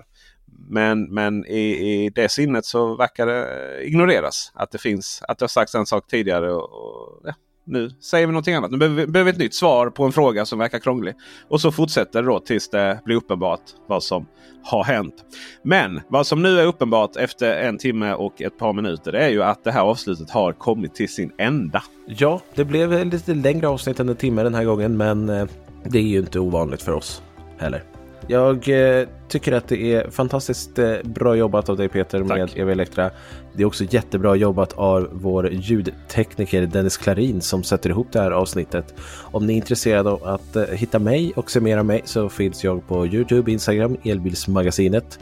Men, men i, i det sinnet så verkar det ignoreras. Att det finns, att det har sagts en sak tidigare och, och ja, nu säger vi någonting annat. Nu behöver vi, behöver vi ett nytt svar på en fråga som verkar krånglig. Och så fortsätter det då tills det blir uppenbart vad som har hänt. Men vad som nu är uppenbart efter en timme och ett par minuter, det är ju att det här avslutet har kommit till sin ända. Ja, det blev ett lite längre avsnitt än en timme den här gången, men det är ju inte ovanligt för oss heller. Jag eh, tycker att det är fantastiskt eh, bra jobbat av dig, Peter. Tack. Med E V Electra. Det är också jättebra jobbat av vår ljudtekniker Dennis Klarin som sätter ihop det här avsnittet. Om ni är intresserade av att eh, hitta mig och se mer av mig, så finns jag på YouTube, Instagram, Elbilsmagasinet.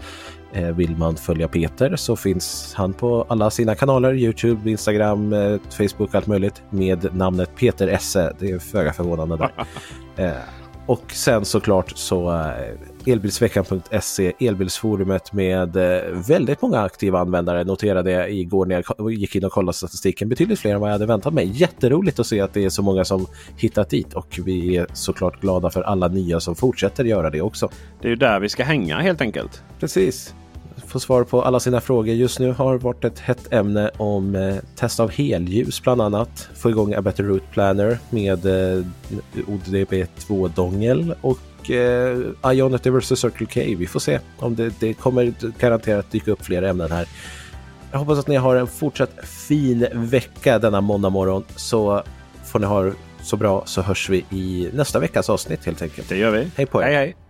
Eh, vill man följa Peter så finns han på alla sina kanaler, YouTube, Instagram, eh, Facebook, allt möjligt, med namnet Peter S. Det är föga förvånande där. Eh, Och sen såklart så elbilsveckan punkt se, elbilsforumet med väldigt många aktiva användare. Noterade jag igår när jag gick in och kollade statistiken, betydligt fler än vad jag hade väntat mig. Jätteroligt att se att det är så många som hittat dit, och vi är såklart glada för alla nya som fortsätter göra det också. Det är ju där vi ska hänga helt enkelt. Precis. Få svar på alla sina frågor. Just nu har varit ett hett ämne om eh, test av helljus bland annat. Få igång A Better Route Planner med eh, I D.två-dongel och eh, Ionity versus Circle K. Vi får se om det, det kommer garanterat dyka upp fler ämnen här. Jag hoppas att ni har en fortsatt fin vecka denna måndag morgon, så får ni ha så bra, så hörs vi i nästa veckas avsnitt helt enkelt. Det gör vi. Hej på er. Hej hej.